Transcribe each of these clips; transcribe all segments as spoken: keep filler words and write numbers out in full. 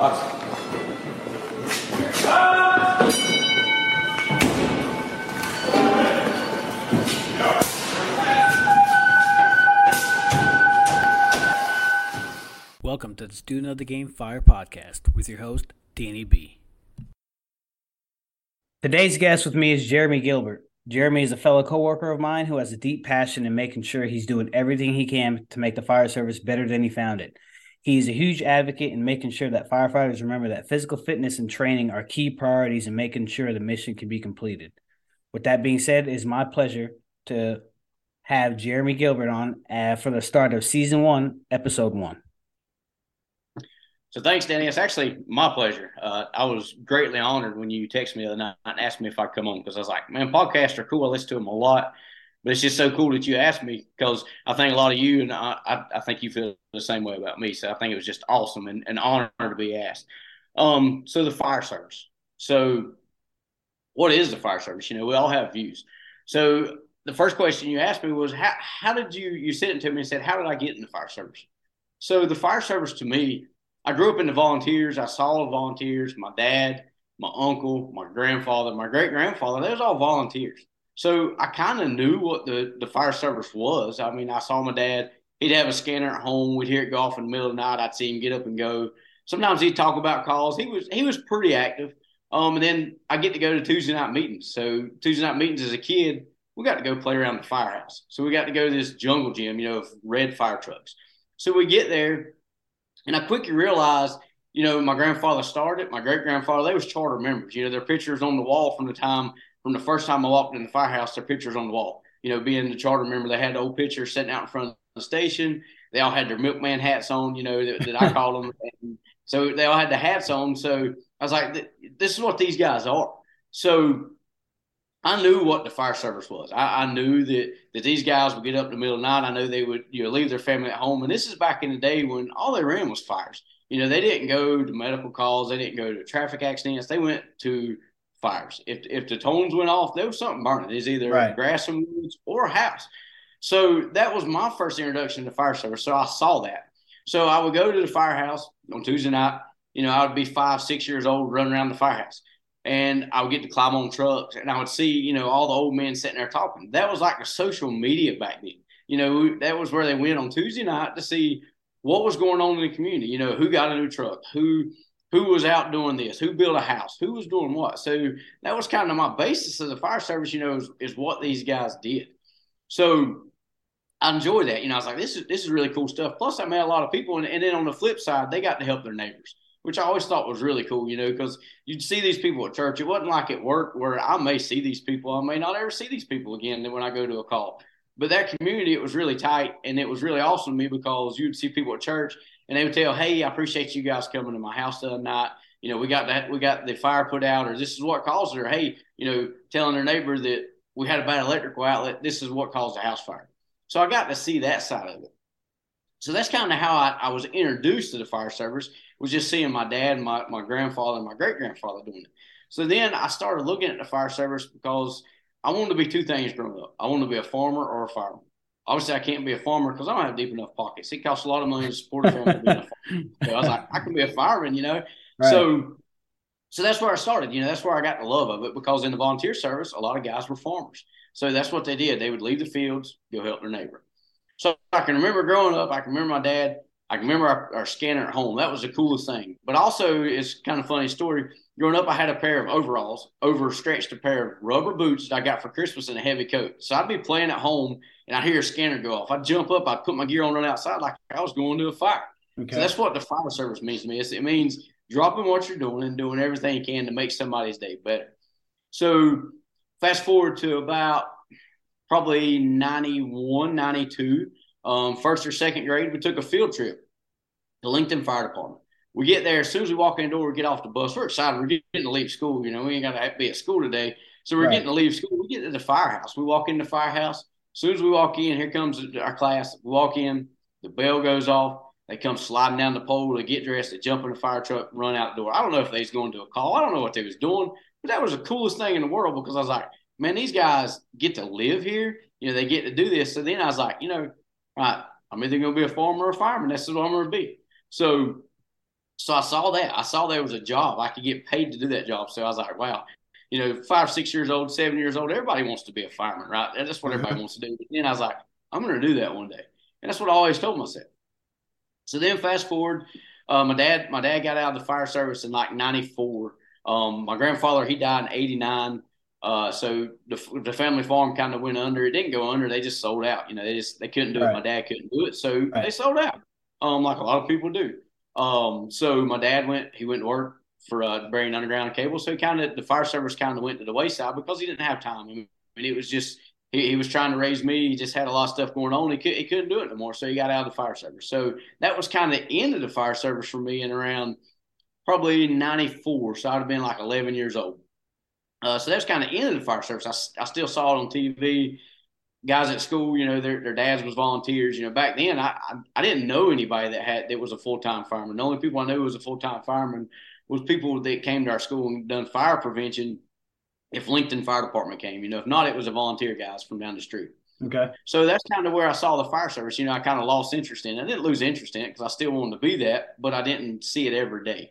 Awesome. Welcome to the Student of the Game Fire Podcast with your host, Danny B. Today's guest with me is Jeremy Gilbert. Jeremy is a fellow coworker of mine who has a deep passion in making sure he's doing everything he can to make the fire service better than he found it. He is a huge advocate in making sure that firefighters remember that physical fitness and training are key priorities in making sure the mission can be completed. With that being said, it is my pleasure to have Jeremy Gilbert on uh, for the start of Season one, Episode one. So thanks, Danny. It's actually my pleasure. Uh, I was greatly honored when you texted me the other night and asked me if I'd come on because I was like, man, podcasts are cool. I listen to them a lot. But it's just so cool that you asked me because I think a lot of you, and I, I, I think you feel the same way about me. So I think it was just awesome and an honor to be asked. Um, so the fire service. So what is the fire service? You know, we all have views. So the first question you asked me was, how, how did you, you sent it to me and said, how did I get in the fire service? So the fire service to me, I grew up in the volunteers. I saw the volunteers, my dad, my uncle, my grandfather, my great-grandfather, they was all volunteers. So I kind of knew what the, the fire service was. I mean, I saw my dad. He'd have a scanner at home. We'd hear it go off in the middle of the night. I'd see him get up and go. Sometimes he'd talk about calls. He was he was pretty active. Um, and then I get to go to Tuesday night meetings. So Tuesday night meetings as a kid, we got to go play around the firehouse. So we got to go to this jungle gym, you know, of red fire trucks. So we get there, and I quickly realized, you know, my grandfather started, my great-grandfather, they was charter members. You know, their pictures on the wall from the time – From the first time I walked in the firehouse, their pictures on the wall. You know, being the charter member, they had the old pictures sitting out in front of the station. They all had their milkman hats on, you know, that, that I called them. And so they all had the hats on. So I was like, this is what these guys are. So I knew what the fire service was. I, I knew that, that these guys would get up in the middle of the night. I knew they would, you know, leave their family at home. And this is back in the day when all they ran was fires. You know, they didn't go to medical calls. They didn't go to traffic accidents. They went to fires. If if the tones went off, there was something burning. It's either right. grass and woods or a house. So that was my first introduction to fire service. So I saw that. So I would go to the firehouse on Tuesday night. You know, I would be five, six years old, running around the firehouse. And I would get to climb on trucks. And I would see, you know, all the old men sitting there talking. That was like the social media back then. You know, that was where they went on Tuesday night to see what was going on in the community. You know, who got a new truck? Who Who was out doing this? Who built a house? Who was doing what? So that was kind of my basis of the fire service, you know, is, is what these guys did. So I enjoyed that. You know, I was like, this is this is really cool stuff. Plus, I met a lot of people. And, and then on the flip side, they got to help their neighbors, which I always thought was really cool, you know, because you'd see these people at church. It wasn't like at work where I may see these people. I may not ever see these people again when I go to a call. But that community, it was really tight. And it was really awesome to me because you'd see people at church. And they would tell, hey, I appreciate you guys coming to my house the other night. You know, we got that, we got the fire put out, or this is what caused it. Or, hey, you know, telling their neighbor that we had a bad electrical outlet. This is what caused the house fire. So I got to see that side of it. So that's kind of how I, I was introduced to the fire service, was just seeing my dad, my, my grandfather, and my great-grandfather doing it. So then I started looking at the fire service because I wanted to be two things growing up. I wanted to be a farmer or a fireman. Obviously, I can't be a farmer because I don't have deep enough pockets. It costs a lot of money to support a family to be a farmer. So I was like, I can be a fireman, you know. Right. So so that's where I started. You know, that's where I got the love of it because in the volunteer service, a lot of guys were farmers. So that's what they did. They would leave the fields, go help their neighbor. So I can remember growing up. I can remember my dad. I can remember our, our scanner at home. That was the coolest thing. But also, it's kind of a funny story. Growing up, I had a pair of overalls, overstretched a pair of rubber boots that I got for Christmas and a heavy coat. So I'd be playing at home, and I'd hear a scanner go off. I'd jump up. I'd put my gear on and run outside like I was going to a fire. Okay. So that's what the fire service means to me. It means dropping what you're doing and doing everything you can to make somebody's day better. So fast forward to about probably ninety-one, ninety-two. Um, first or second grade, we took a field trip to Lincoln Fire Department. We get there. As soon as we walk in the door, we get off the bus. We're excited. We're getting to leave school. You know, we ain't got to be at school today. So we're right. getting to leave school. We get to the firehouse. We walk in the firehouse. As soon as we walk in, here comes our class. We walk in. The bell goes off. They come sliding down the pole. They get dressed. They jump in the fire truck, run out the door. I don't know if they was going to a call. I don't know what they was doing. But that was the coolest thing in the world because I was like, man, these guys get to live here. You know, they get to do this. So then I was like, you know, all right, I'm either going to be a farmer or a fireman. That's what I'm going to be. So So I saw that. I saw there was a job. I could get paid to do that job. So I was like, wow. You know, five, six years old, seven years old, everybody wants to be a fireman, right? That's what everybody wants to do. But then I was like, I'm going to do that one day. And that's what I always told myself. So then fast forward, uh, my dad my dad got out of the fire service in like ninety-four. Um, my grandfather, he died in eighty-nine. Uh, so the, the family farm kind of went under. It didn't go under. They just sold out. You know, they just they couldn't do right. it. My dad couldn't do it. So right. they sold out, um, like a lot of people do. Um, so my dad went, he went to work for uh, burying underground cables. So he kind of, the fire service kind of went to the wayside because he didn't have time. I mean, it was just, he, he was trying to raise me. He just had a lot of stuff going on. He, could, he couldn't do it no more. So he got out of the fire service. So that was kind of the end of the fire service for me in around probably ninety-four. So I would have been like eleven years old. Uh, so that's kind of the end of the fire service. I, I still saw it on T V. Guys at school, you know, their their dads was volunteers. You know, back then I, I, I didn't know anybody that had that was a full-time fireman. The only people I knew was a full-time fireman was people that came to our school and done fire prevention if Lincoln Fire Department came. You know, if not, it was a volunteer guys from down the street. Okay. So that's kind of where I saw the fire service. You know, I kind of lost interest in it. I didn't lose interest in it because I still wanted to be that, but I didn't see it every day.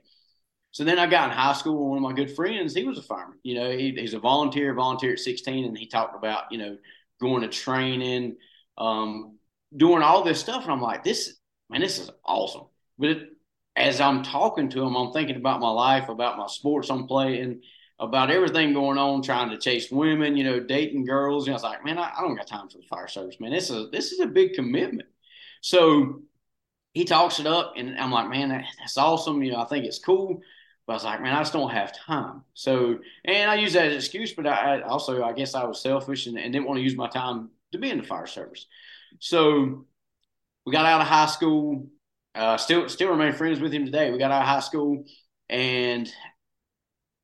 So then I got in high school with one of my good friends. He was a fireman. You know, he, he's a volunteer, volunteer at sixteen, and he talked about, you know, going to training, um, doing all this stuff. And I'm like, this, man, this is awesome. But it, as I'm talking to him, I'm thinking about my life, about my sports I'm playing, about everything going on, trying to chase women, you know, dating girls. And I was like, man, I, I don't got time for the fire service, man. This is, this is a big commitment. So he talks it up and I'm like, man, that, that's awesome. You know, I think it's cool. But I was like, man, I just don't have time. So, and I use that as an excuse, but I, I also, I guess I was selfish and, and didn't want to use my time to be in the fire service. So we got out of high school, uh, still, still remain friends with him today. We got out of high school and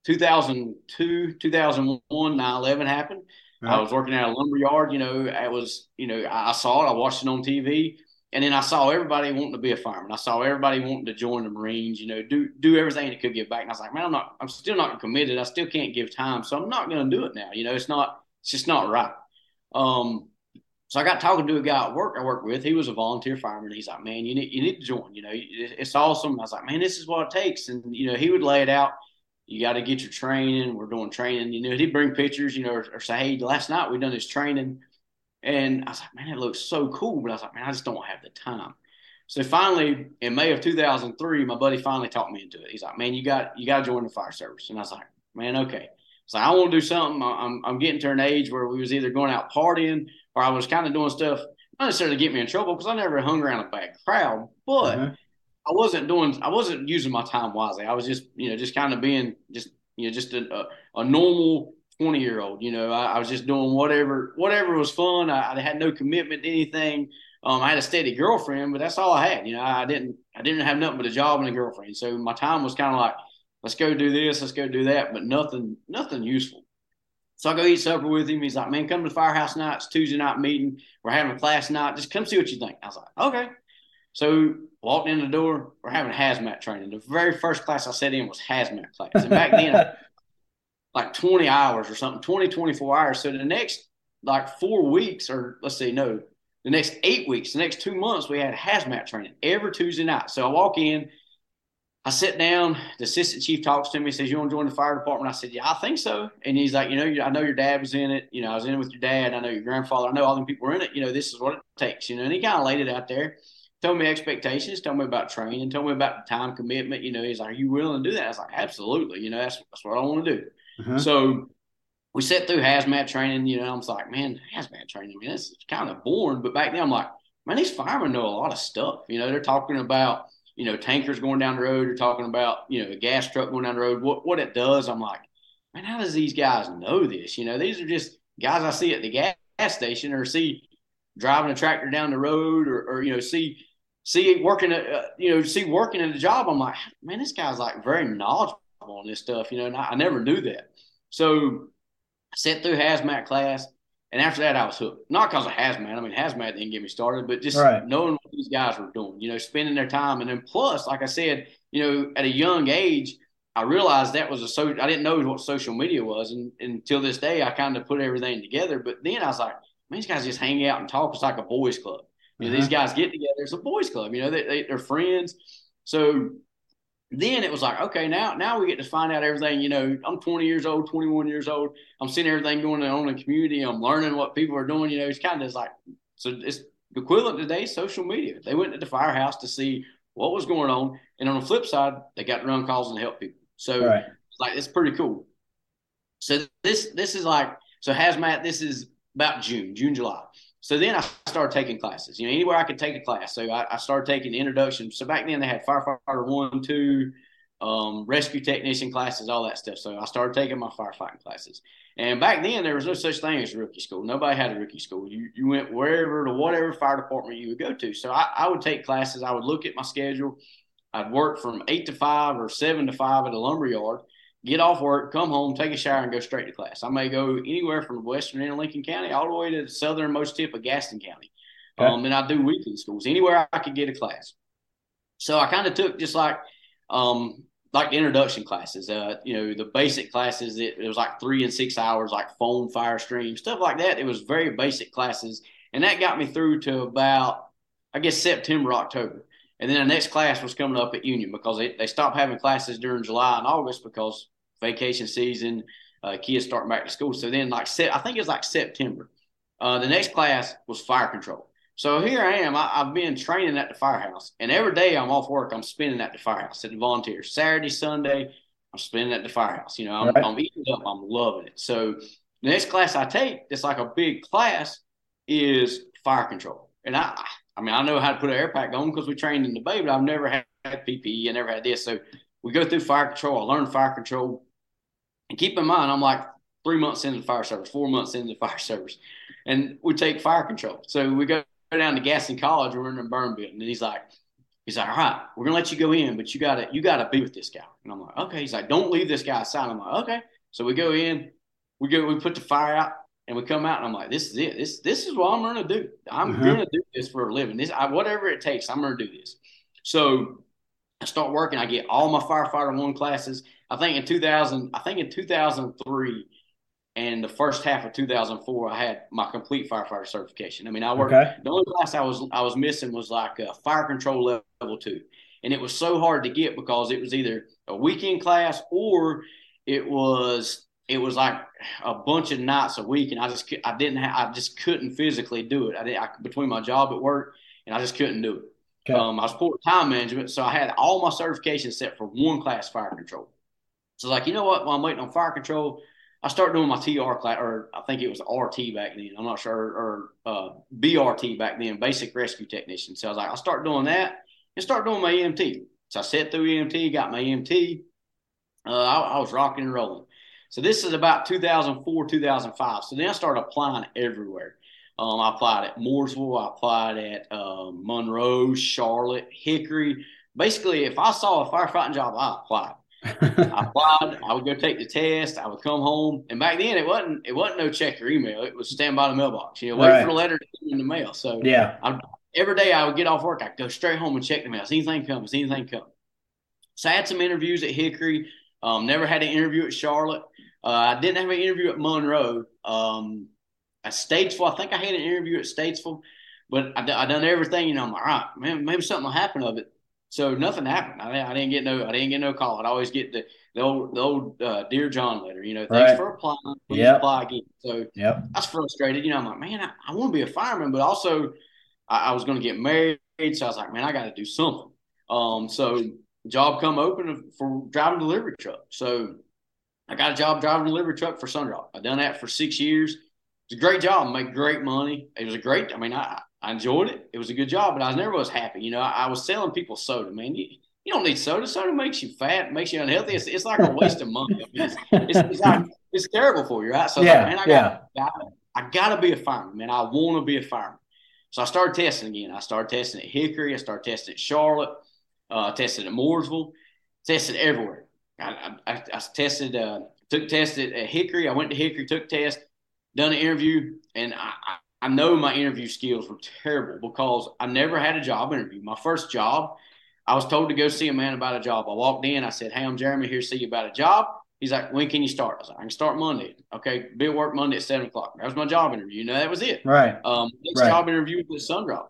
two thousand two, two thousand one, nine eleven happened. Right. I was working at a lumber yard. You know, I was, you know, I saw it. I watched it on T V. And then I saw everybody wanting to be a fireman. I saw everybody wanting to join the Marines, you know, do do everything that could give back. And I was like, man, I'm not, I'm still not committed. I still can't give time. So I'm not going to do it now. You know, it's not, it's just not right. Um, so I got talking to a guy at work I work with. He was a volunteer fireman. He's like, man, you need, you need to join. You know, it's awesome. And I was like, man, this is what it takes. And, you know, he would lay it out. You got to get your training. We're doing training. You know, he'd bring pictures, you know, or, or say, hey, last night we done this training. And I was like, man, that looks so cool. But I was like, man, I just don't have the time. So finally, in May of two thousand three, my buddy finally talked me into it. He's like, man, you got you got to join the fire service. And I was like, man, okay. So I want to do something. I'm I'm getting to an age where we was either going out partying or I was kind of doing stuff, not necessarily to get me in trouble because I never hung around a bad crowd, but mm-hmm. I wasn't doing, I wasn't using my time wisely. I was just, you know, just kind of being just, you know, just a, a, a normal twenty year old, you know, I, I was just doing whatever, whatever was fun. I, I had no commitment to anything. Um, I had a steady girlfriend, but that's all I had. You know, I, I didn't, I didn't have nothing but a job and a girlfriend. So my time was kind of like, let's go do this, let's go do that, but nothing, nothing useful. So I go eat supper with him. He's like, man, come to the firehouse night. It's Tuesday night meeting. We're having a class night. Just come see what you think. I was like, okay. So walked in the door. We're having hazmat training. The very first class I sat in was hazmat class. And back then, like twenty hours or something, twenty, twenty-four hours. So the next like four weeks or let's see, no, the next eight weeks, the next two months, we had hazmat training every Tuesday night. So I walk in, I sit down, the assistant chief talks to me, says, you want to join the fire department? I said, yeah, I think so. And he's like, you know, I know your dad was in it. You know, I was in it with your dad. I know your grandfather. I know all them people were in it. You know, this is what it takes, you know, and he kind of laid it out there, told me expectations, told me about training, told me about the time commitment. You know, he's like, are you willing to do that? I was like, absolutely. You know, that's, that's what I want to do. Uh-huh. So we sat through hazmat training, you know, I was like, man, hazmat training, I mean, this is kind of boring. But back then I'm like, man, these firemen know a lot of stuff. You know, they're talking about, you know, tankers going down the road. They're talking about, you know, a gas truck going down the road, what, what it does. I'm like, man, how does these guys know this? You know, these are just guys I see at the gas, gas station or see driving a tractor down the road or, or you know, see, see working, at, uh, you know, see working at a job. I'm like, man, this guy's like very knowledgeable on this stuff, you know, and I, I never knew that. So I sat through hazmat class, and after that I was hooked. Not because of hazmat. I mean, hazmat didn't get me started, but just right. knowing what these guys were doing, you know, spending their time. And then plus, like I said, you know, at a young age, I realized that was a so I didn't know what social media was, and, and until this day, I kind of put everything together. But then I was like, man, these guys just hang out and talk. It's like a boys' club. You know, mm-hmm. these guys get together. It's a boys' club. You know, they, they they're friends. So Then it was like, okay, now now we get to find out everything. You know, I'm twenty years old, twenty-one years old. I'm seeing everything going on in the community. I'm learning what people are doing. You know, it's kind of just like, so it's equivalent to today's social media. They went to the firehouse to see what was going on. And on the flip side, they got to run calls and help people. So right. It's like, it's pretty cool. So this this is like, so hazmat, this is about June, June, July. So then I started taking classes, you know, anywhere I could take a class. So I, I started taking the introduction. So back then they had firefighter one, two, um, rescue technician classes, all that stuff. So I started taking my firefighting classes. And back then there was no such thing as rookie school. Nobody had a rookie school. You you went wherever to whatever fire department you would go to. So I, I would take classes. I would look at my schedule. I'd work from eight to five or seven to five at a lumber yard, get off work, come home, take a shower, and go straight to class. I may go anywhere from western end of Lincoln County all the way to the southernmost tip of Gaston County. Okay. Um, and I do weekend schools, anywhere I could get a class. So I kind of took just like um, like the introduction classes, uh, you know, the basic classes. It, it was like three and six hours, like foam, fire stream, stuff like that. It was very basic classes. And that got me through to about, I guess, September, October. And then the next class was coming up at Union because they, they stopped having classes during July and August because vacation season, uh, kids starting back to school. So then like, I think it's like September. Uh, the next class was fire control. So here I am. I, I've been training at the firehouse, and every day I'm off work, I'm spending at the firehouse at the volunteers. Saturday, Sunday, I'm spending at the firehouse. You know, I'm, right. I'm eating up. I'm loving it. So the next class I take, that's like a big class, is fire control. And I, I mean, I know how to put an air pack on because we trained in the bay, but I've never had P P E. I never had this. So we go through fire control. I learned fire control. And keep in mind, I'm like three months into the fire service, four months into the fire service, and we take fire control. So we go down to Gaston College. We're in the burn building, and he's like, he's like, all right, we're gonna let you go in, but you gotta, you gotta be with this guy. And I'm like, okay. He's like, don't leave this guy aside. I'm like, okay. So we go in, we go, we put the fire out, and we come out, and I'm like, this is it. This, this is what I'm gonna do. I'm mm-hmm. gonna do this for a living. This, I, whatever it takes, I'm gonna do this. So I start working. I get all my firefighter one classes. I think in two thousand, I think in two thousand three and the first half of two thousand four, I had my complete firefighter certification. I mean, I worked. Okay. The only class I was I was missing was like a fire control level, level two, and it was so hard to get because it was either a weekend class or it was it was like a bunch of nights a week, and I just I didn't have, I just couldn't physically do it. I did I, between my job at work, and I just couldn't do it. Okay. Um, I was poor at time management, so I had all my certifications except for one class, fire control. So like, you know what, while I'm waiting on fire control, I start doing my T R class, or I think it was R T back then. I'm not sure, or uh, B R T back then, basic rescue technician. So I was like, I'll start doing that and start doing my E M T. So I sat through E M T, got my E M T. Uh, I, I was rocking and rolling. So this is about two thousand four, two thousand five. So then I started applying everywhere. Um, I applied at Mooresville. I applied at uh, Monroe, Charlotte, Hickory. Basically, if I saw a firefighting job, I applied. I applied, I would go take the test, I would come home. And back then it wasn't it wasn't no check or email. It was stand by the mailbox. You know, wait right. for the letter to come in the mail. So yeah, I, every day I would get off work, I'd go straight home and check the mail. See anything come, see anything come. So I had some interviews at Hickory. Um, never had an interview at Charlotte. Uh, I didn't have an interview at Monroe. Um, at Statesville, I think I had an interview at Statesville, but I, I done everything, you know, I'm like, all right, man, maybe something will happen of it. So nothing happened. I, I didn't get no. I didn't get no call. I'd always get the the old, the old uh, Dear John letter. You know, thanks right. for applying. Please yep. apply again. So yep. I was frustrated. You know, I'm like, man, I, I want to be a fireman, but also I, I was going to get married. So I was like, man, I got to do something. Um, so job come open for driving delivery truck. So I got a job driving delivery truck for Sundrop. I done that for six years. It's a great job. I made great money. It was a great. I mean, I. I enjoyed it. It was a good job, but I never was happy. You know, I, I was selling people soda, man. You, you don't need soda. Soda makes you fat, makes you unhealthy. It's, it's like a waste of money. I mean, it's, it's, it's, like, it's terrible for you, right? So yeah, I was like, man, I yeah. got I got to be a fireman, man. I want to be a fireman. So I started testing again. I started testing at Hickory. I started testing at Charlotte. Uh, I tested at Mooresville. Tested everywhere. I, I, I tested, uh, took tests at, at Hickory. I went to Hickory, took tests, done an interview, and I, I I know my interview skills were terrible because I never had a job interview. My first job, I was told to go see a man about a job. I walked in. I said, hey, I'm Jeremy here to see you about a job. He's like, when can you start? I was like, I can start Monday. Okay, be at work Monday at seven o'clock. That was my job interview. You know, that was it. Right. Um, next right. job interview was at Sundrop.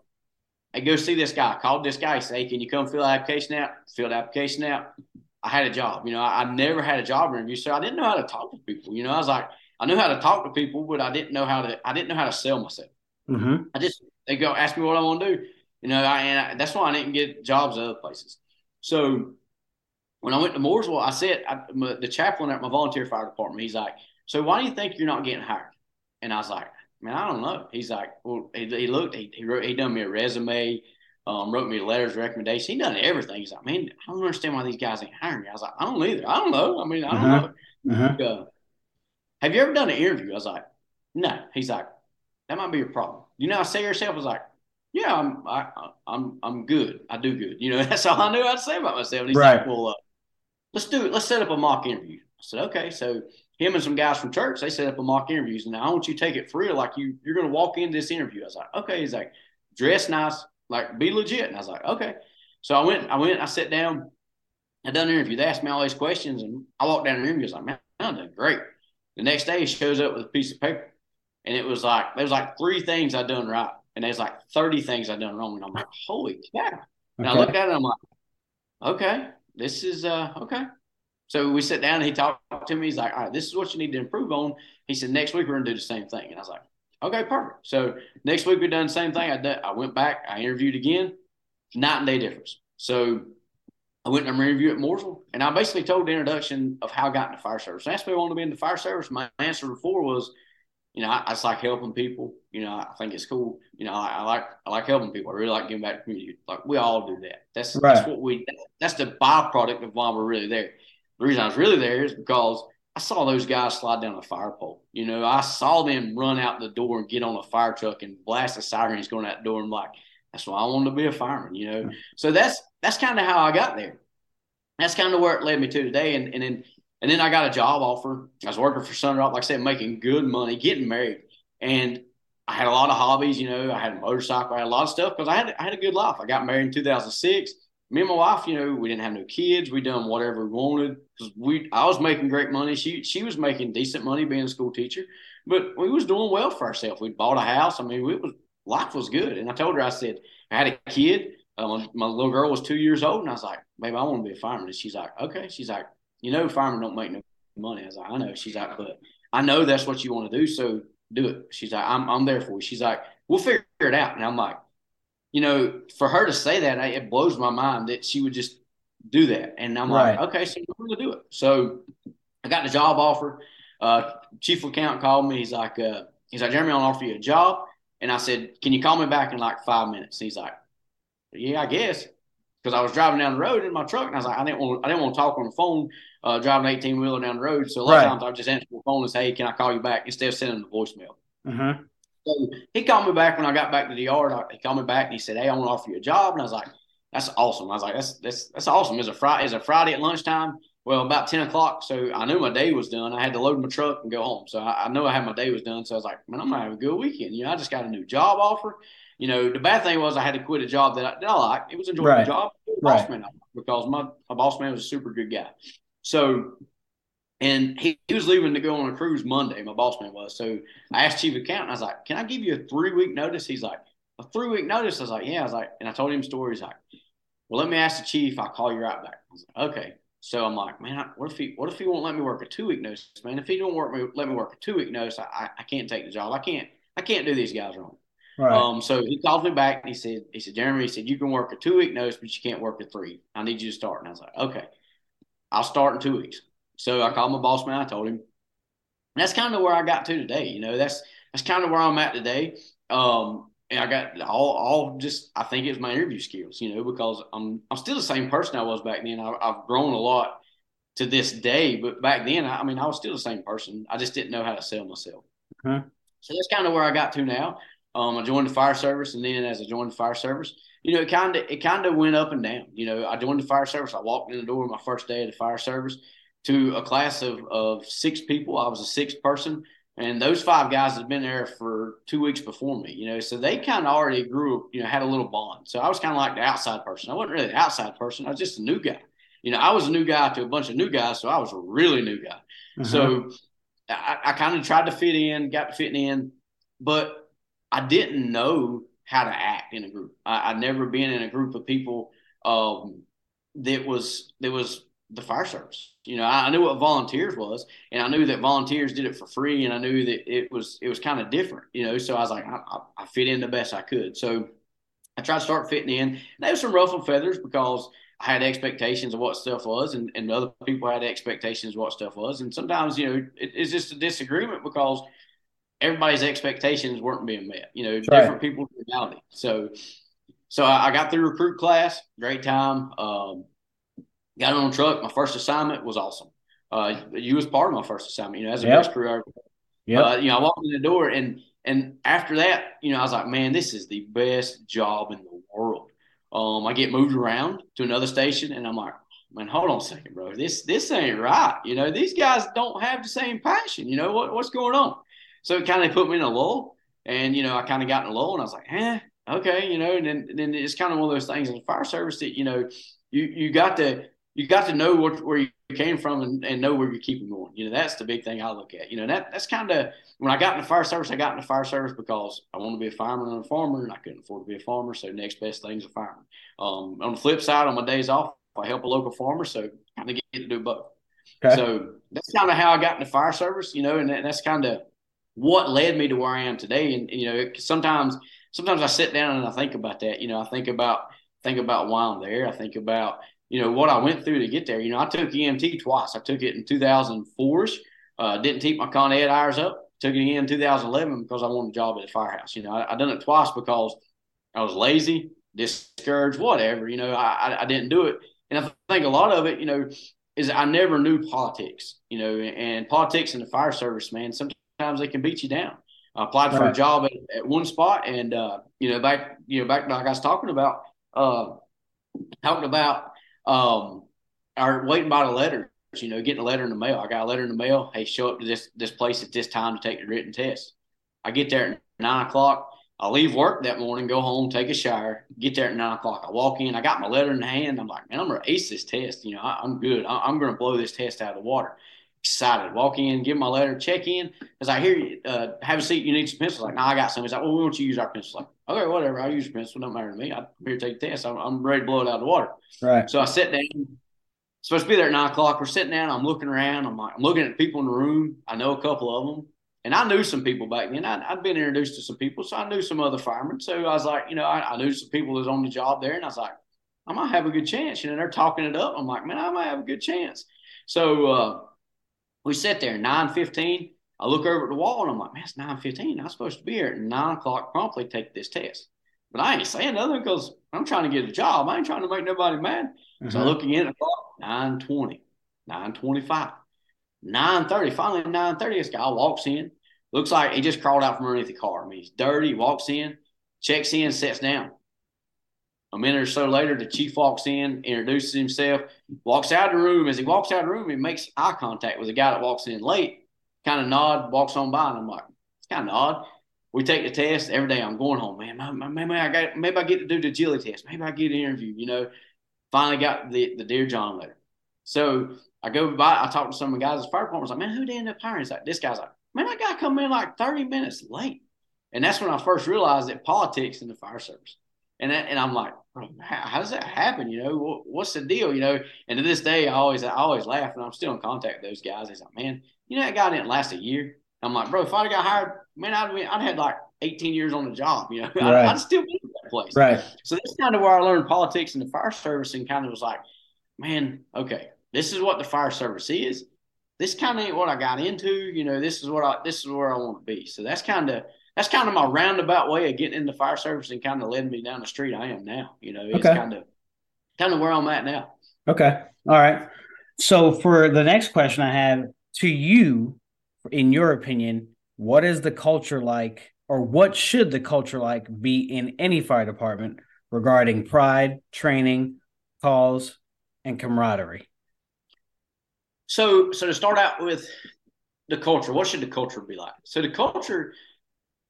I go see this guy. I called this guy. He said, hey, can you come fill the application out? Fill the application out. I had a job. You know, I, I never had a job interview, so I didn't know how to talk to people. You know, I was like, I knew how to talk to people, but I didn't know how to, I didn't know how to sell myself. Mm-hmm. I just, they go ask me what I want to do. You know, I, and I, that's why I didn't get jobs at other places. So when I went to Mooresville, I said, I, my, the chaplain at my volunteer fire department, he's like, so why do you think you're not getting hired? And I was like, man, I don't know. He's like, well, he, he looked, he, he wrote, he done me a resume, um, wrote me letters of recommendation. He done everything. He's like, man, I don't understand why these guys ain't hiring me. I was like, I don't either. I don't know. I mean, I don't uh-huh. know. Uh-huh. Like, uh, have you ever done an interview? I was like, no. He's like, that might be your problem. You know, I say to yourself, I was like, yeah, I'm, I, I'm, I'm good. I do good. You know, that's all I knew I'd say about myself. And he's right. like, well, uh, let's do it. Let's set up a mock interview. I said, okay. So him and some guys from church, they set up a mock interview. And I want you to take it for real. Like you, you're going to walk into this interview. I was like, okay. He's like, dress nice, like be legit. And I was like, okay. So I went, I went, I sat down, I done an interview. They asked me all these questions and I walked down the interview. I was like, man, I done great. The next day he shows up with a piece of paper. And it was like, there was like three things I done right. And there's like thirty things I done wrong. And I'm like, holy cow. Okay. And I looked at it and I'm like, okay, this is, uh, okay. So we sit down and he talked to me. He's like, all right, this is what you need to improve on. He said, next week we're going to do the same thing. And I was like, okay, perfect. So next week we done the same thing. I done, I went back, I interviewed again, night and day difference. So I went and I interviewed at Mooresville, and I basically told the introduction of how I got into fire service. And asked me if I wanted to be in the fire service. My answer before was, you know, I, I just like helping people. You know, I think it's cool. You know, I, I like I like helping people. I really like giving back to the community. Like we all do that. That's right. That's what we. That's the byproduct of why we're really there. The reason I was really there is because I saw those guys slide down a fire pole. You know, I saw them run out the door and get on a fire truck and blast the sirens going out the door. And I'm like, that's why I wanted to be a fireman. You know, yeah. So that's that's kind of how I got there. That's kind of where it led me to today. And and then. And then I got a job offer. I was working for Sundrop, like I said, making good money, getting married. And I had a lot of hobbies, you know. I had a motorcycle. I had a lot of stuff because I had I had a good life. I got married in two thousand six. Me and my wife, you know, we didn't have no kids. We done whatever we wanted because we I was making great money. She she was making decent money being a school teacher. But we was doing well for ourselves. We bought a house. I mean, it was life was good. And I told her, I said, I had a kid. Um, my little girl was two years old. And I was like, babe, I want to be a fireman. And she's like, okay. She's like, you know, firemen don't make no money. I was like, I know. She's like, but I know that's what you want to do, so do it. She's like, I'm I'm there for you. She's like, we'll figure it out. And I'm like, you know, for her to say that, it blows my mind that she would just do that. And I'm right. like, okay, so we're going to do it. So I got the job offer. Uh, Chief Account called me. He's like, uh, he's like, Jeremy, I'll offer you a job. And I said, can you call me back in like five minutes? And he's like, yeah, I guess. Because I was driving down the road in my truck, and I was like, I didn't want, I didn't want to talk on the phone, uh, driving an eighteen wheeler down the road. So a lot of times I just answer the phone and say, "Hey, can I call you back?" Instead of sending the voicemail. Uh-huh. So he called me back when I got back to the yard. I, he called me back and he said, "Hey, I want to offer you a job." And I was like, "That's awesome." I was like, "That's that's that's awesome." It's a Friday. It's a Friday at lunchtime. Well, about ten o'clock. So I knew my day was done. I had to load my truck and go home. So I, I knew I had my day was done. So I was like, "Man, I'm gonna have a good weekend." You know, I just got a new job offer. You know, the bad thing was I had to quit a job that I, that I liked. It was an enjoyable right. job. Right. Boss man, because my, my boss man was a super good guy. So, and he, he was leaving to go on a cruise Monday, my boss man was. So I asked Chief Accountant, I was like, can I give you a three-week notice? He's like, a three-week notice? I was like, yeah. I was like, and I told him stories like, well, let me ask the chief. I'll call you right back. I was like, okay. So I'm like, man, what if he what if he won't let me work a two-week notice? Man, if he don't work me, let me work a two-week notice, I, I, I can't take the job. I can't I can't do these guys wrong. Right. Um, so he called me back and he said, he said, Jeremy, he said, you can work a two week notice, but you can't work a three. I need you to start. And I was like, okay, I'll start in two weeks. So I called my boss man. I told him, and that's kind of where I got to today. You know, that's, that's kind of where I'm at today. Um, and I got all, all just, I think it was my interview skills, you know, because I'm, I'm still the same person I was back then. I, I've grown a lot to this day, but back then, I, I mean, I was still the same person. I just didn't know how to sell myself. Mm-hmm. So that's kind of where I got to now. Um, I joined the fire service, and then as I joined the fire service, you know, it kind of it kind of went up and down. You know, I joined the fire service. I walked in the door my first day of the fire service to a class of, of six people. I was a sixth person, and those five guys had been there for two weeks before me, you know, so they kind of already grew, you know, had a little bond. So I was kind of like the outside person. I wasn't really the outside person. I was just a new guy. You know, I was a new guy to a bunch of new guys, so I was a really new guy. Mm-hmm. So I, I kind of tried to fit in, got to fitting in, but – I didn't know how to act in a group. I, I'd never been in a group of people um, that was that was the fire service. You know, I, I knew what volunteers was, and I knew that volunteers did it for free, and I knew that it was it was kind of different. You know, so I was like, I, I, I fit in the best I could. So I tried to start fitting in. And there was some ruffled feathers because I had expectations of what stuff was, and, and other people had expectations of what stuff was. And sometimes, you know, it, it's just a disagreement because everybody's expectations weren't being met, you know, Sorry. different people's reality. So, so I, I got through recruit class, great time. Um, got on a truck. My first assignment was awesome. Uh, you was part of my first assignment, you know, as a best career. Yeah. Uh, you know, I walked in the door and, and after that, you know, I was like, man, this is the best job in the world. Um, I get moved around to another station, and I'm like, man, hold on a second, bro. This this ain't right. You know, these guys don't have the same passion. You know, what what's going on? So it kind of put me in a lull, and, you know, I kind of got in a lull, and I was like, eh, okay, you know. And then, and then it's kind of one of those things in the fire service that, you know, you you got to you got to know what, where you came from and, and know where you're keeping going. You know, that's the big thing I look at. You know, that that's kind of when I got in the fire service, I got in the fire service because I wanted to be a fireman and a farmer, and I couldn't afford to be a farmer. So next best thing's a fireman. Um, on the flip side, on my days off, I help a local farmer. So kind of get to do both. Okay. So that's kind of how I got in the fire service, you know, and that, that's kind of what led me to where I am today. And, you know, it, sometimes, sometimes I sit down and I think about that. You know, I think about, think about why I'm there. I think about, you know, what I went through to get there. You know, I took E M T twice. I took it in two thousand four-ish. Uh, didn't keep my Con Ed hours up. Took it again in two thousand eleven because I wanted a job at the firehouse. You know, I, I done it twice because I was lazy, discouraged, whatever. You know, I, I didn't do it. And I think a lot of it, you know, is I never knew politics. You know, and politics in the fire service, man, sometimes they can beat you down. I applied All for right. a job at, at one spot, and, uh, you know, back, you know, back like I was talking about, uh, talking about, Um, or waiting by the letters, you know, getting a letter in the mail. I got a letter in the mail. Hey, show up to this this place at this time to take the written test. I get there at nine o'clock. I leave work that morning, go home, take a shower, get there at nine o'clock. I walk in. I got my letter in hand. I'm like, man, I'm gonna ace this test. You know, I, I'm good. I, I'm gonna blow this test out of the water. Excited. Walk in, give my letter, check in. Cause I hear you uh, have a seat. You need some pencils. Like, no, nah, I got some. He's like, well, we want you to use our pencils. Like, okay, whatever. I'll use your pencil. Don't matter to me. I'm here to take the test. I'm, I'm ready to blow it out of the water. Right. So I sit down. Supposed to be there at nine o'clock. We're sitting down. I'm looking around. I'm like, I'm looking at people in the room. I know a couple of them, and I knew some people back then. I, I'd been introduced to some people, so I knew some other firemen. So I was like, you know, I, I knew some people that was on the job there, and I was like, I might have a good chance. You know, they're talking it up. I'm like, man, I might have a good chance. So. uh We sit there, nine fifteen. I look over at the wall, and I'm like, man, it's nine fifteen. I'm supposed to be here at nine o'clock promptly take this test. But I ain't saying nothing because I'm trying to get a job. I ain't trying to make nobody mad. Mm-hmm. So I look again at the clock, nine twenty, nine twenty-five, nine thirty. Finally, nine thirty, this guy walks in. Looks like he just crawled out from underneath the car. I mean, he's dirty. He walks in, checks in, sits down. A minute or so later, the chief walks in, introduces himself, walks out of the room. As he walks out of the room, he makes eye contact with the guy that walks in late, kind of nod, walks on by, and I'm like, it's kind of odd. We take the test. Every day I'm going home, man, maybe I, got, maybe I get to do the agility test. Maybe I get an interview, you know. Finally got the, the Dear John letter. So I go by, I talk to some of the guys at the fire department. I was like, man, who they end up hiring? He's like, this guy's like, man, that guy come in like thirty minutes late. And that's when I first realized that politics in the fire service. And that, and I'm like, how, how does that happen? You know, what, what's the deal? You know, and to this day, I always I always laugh, and I'm still in contact with those guys. He's like, man, you know, that guy didn't last a year. I'm like, bro, if I got hired, man, I'd been, I'd had like eighteen years on the job. You know, right. I'd, I'd still be in that place. Right. So that's kind of where I learned politics in the fire service, and kind of was like, man, okay, this is what the fire service is. This kind of ain't what I got into. You know, this is what I this is where I want to be. So that's kind of. That's kind of my roundabout way of getting into fire service and kind of led me down the street I am now. You know, it's okay. kind of kind of where I'm at now. Okay. All right. So for the next question I have to you, in your opinion, what is the culture like, or what should the culture like be in any fire department regarding pride, training, calls, and camaraderie? So, so to start out with the culture, what should the culture be like? So the culture –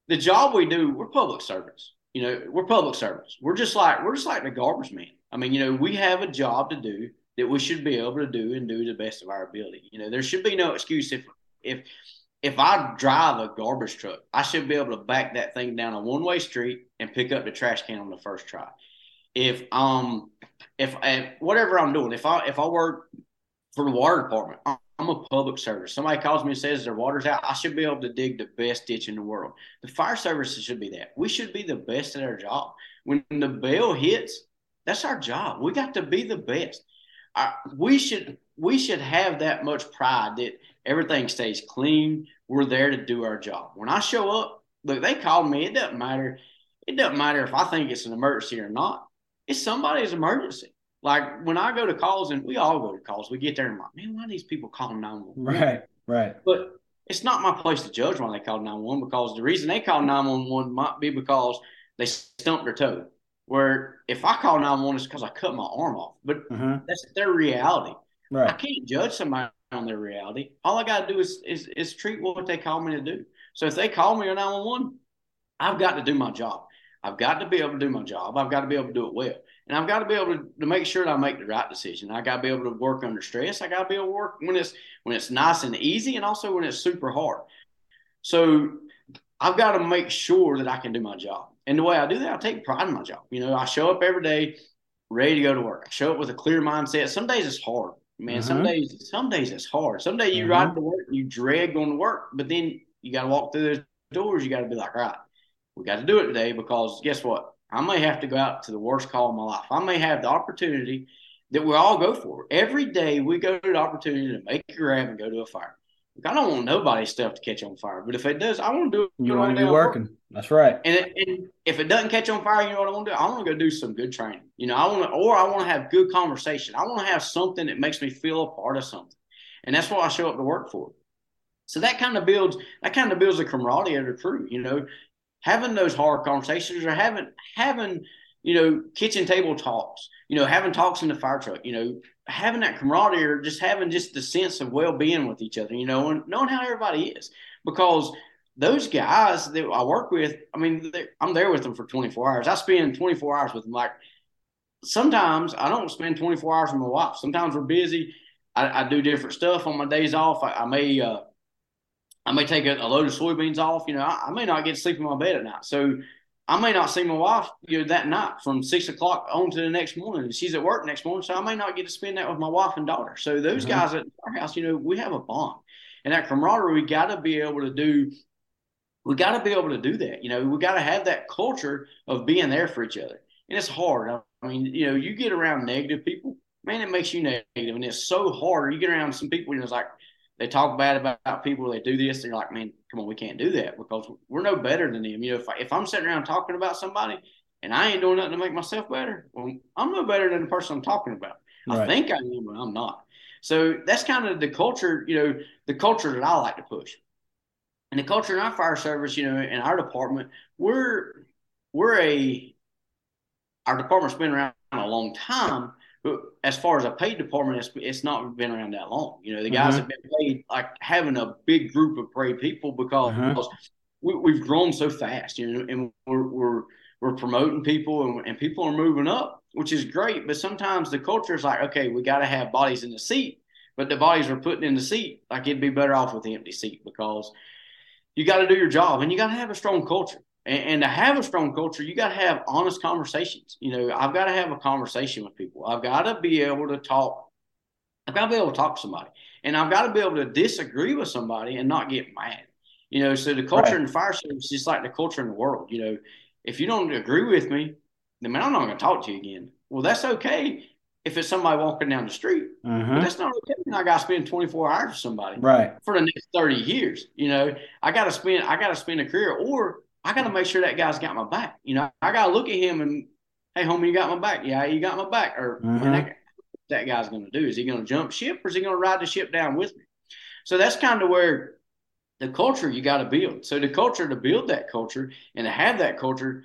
the job we do, we're public servants. You know, we're public servants. We're just like we're just like the garbage man. I mean, you know, we have a job to do that we should be able to do and do to the best of our ability. You know, there should be no excuse if if if I drive a garbage truck, I should be able to back that thing down a one-way street and pick up the trash can on the first try. If um, if, if whatever I'm doing, if I if I work for the water department, I'm a public service. Somebody calls me and says their water's out, I should be able to dig the best ditch in the world. The fire service should be that. We should be the best at our job. When the bell hits, that's our job. We got to be the best. I, we should we should have that much pride that everything stays clean. We're there to do our job. When I show up, look, they call me. It doesn't matter. It doesn't matter if I think it's an emergency or not. It's somebody's emergency. Like when I go to calls, and we all go to calls, we get there and I'm like, man, why are these people calling nine one one? Right, right. But it's not my place to judge why they call nine one one, because the reason they call nine one one might be because they stumped their toe. Where if I call nine one one, it's because I cut my arm off. But uh-huh. that's their reality. Right. I can't judge somebody on their reality. All I got to do is, is is treat what they call me to do. So if they call me on nine one one, I've got to do my job. I've got to be able to do my job. I've got to be able to do it well. And I've got to be able to, to make sure that I make the right decision. I got to be able to work under stress. I got to be able to work when it's when it's nice and easy, and also when it's super hard. So I've got to make sure that I can do my job. And the way I do that, I take pride in my job. You know, I show up every day ready to go to work. I show up with a clear mindset. Some days it's hard, man. Mm-hmm. Some days some days it's hard. Some days you mm-hmm. ride to work and you dread going to work, but then you got to walk through those doors. You got to be like, all right, we got to do it today, because guess what? I may have to go out to the worst call of my life. I may have the opportunity that we all go for. Every day we go to the opportunity to make a grab and go to a fire. I don't want nobody's stuff to catch on fire, but if it does, I want to do it. You want to be working. Work. That's right. And, it, and if it doesn't catch on fire, you know what I want to do? I want to go do some good training. You know, I want to, or I want to have good conversation. I want to have something that makes me feel a part of something, and that's what I show up to work for. So that kind of builds that kind of builds the camaraderie of the crew. You know, having those hard conversations, or having having you know kitchen table talks. You know, having talks in the fire truck. You know. Having that camaraderie, or just having just the sense of well-being with each other, you know, and knowing how everybody is, because those guys that I work with, I mean, I'm there with them for twenty-four hours. I spend twenty-four hours with them. Like sometimes I don't spend twenty-four hours with my wife. Sometimes we're busy. I, I do different stuff on my days off. I, I may, uh, I may take a, a load of soybeans off. You know, I, I may not get to sleep in my bed at night. So I may not see my wife, you know, that night from six o'clock on to the next morning. She's at work next morning, so I may not get to spend that with my wife and daughter. So those mm-hmm. guys at our house, you know, we have a bond, and that camaraderie. We got to be able to do. We got to be able to do that. You know, we got to have that culture of being there for each other, and it's hard. I mean, you know, you get around negative people, man, it makes you negative, and it's so hard. You get around some people, and it's like they talk bad about people. They do this, and you're like, man, come on, we can't do that, because we're no better than them. You know, if, I, if I'm sitting around talking about somebody and I ain't doing nothing to make myself better, well, I'm no better than the person I'm talking about. Right. I think I am, but I'm not. So that's kind of the culture, you know, the culture that I like to push. And the culture in our fire service, you know, in our department, we're we're a our department's been around a long time. But as far as a paid department, it's, it's not been around that long. You know, the guys uh-huh. have been paid, like having a big group of paid people, because uh-huh. we, we've grown so fast, you know, and we're we're, we're promoting people, and, and people are moving up, which is great. But sometimes the culture is like, okay, we got to have bodies in the seat, but the bodies we're putting in the seat, like it'd be better off with the empty seat, because you got to do your job and you got to have a strong culture. And to have a strong culture, you got to have honest conversations. You know, I've got to have a conversation with people. I've got to be able to talk. I've got to be able to talk to somebody. And I've got to be able to disagree with somebody and not get mad. You know, so the culture right. in the fire service is just like the culture in the world. You know, if you don't agree with me, then man, I'm not going to talk to you again. Well, that's okay if it's somebody walking down the street. Uh-huh. But that's not okay. I got to spend twenty-four hours with somebody right. for the next thirty years. You know, I got to spend, I got to spend a career, or I got to make sure that guy's got my back. You know, I got to look at him and, hey, homie, you got my back. Yeah, you got my back. Or mm-hmm. that, what that guy's going to do. Is he going to jump ship, or is he going to ride the ship down with me? So that's kind of where the culture you got to build. So the culture, to build that culture and to have that culture,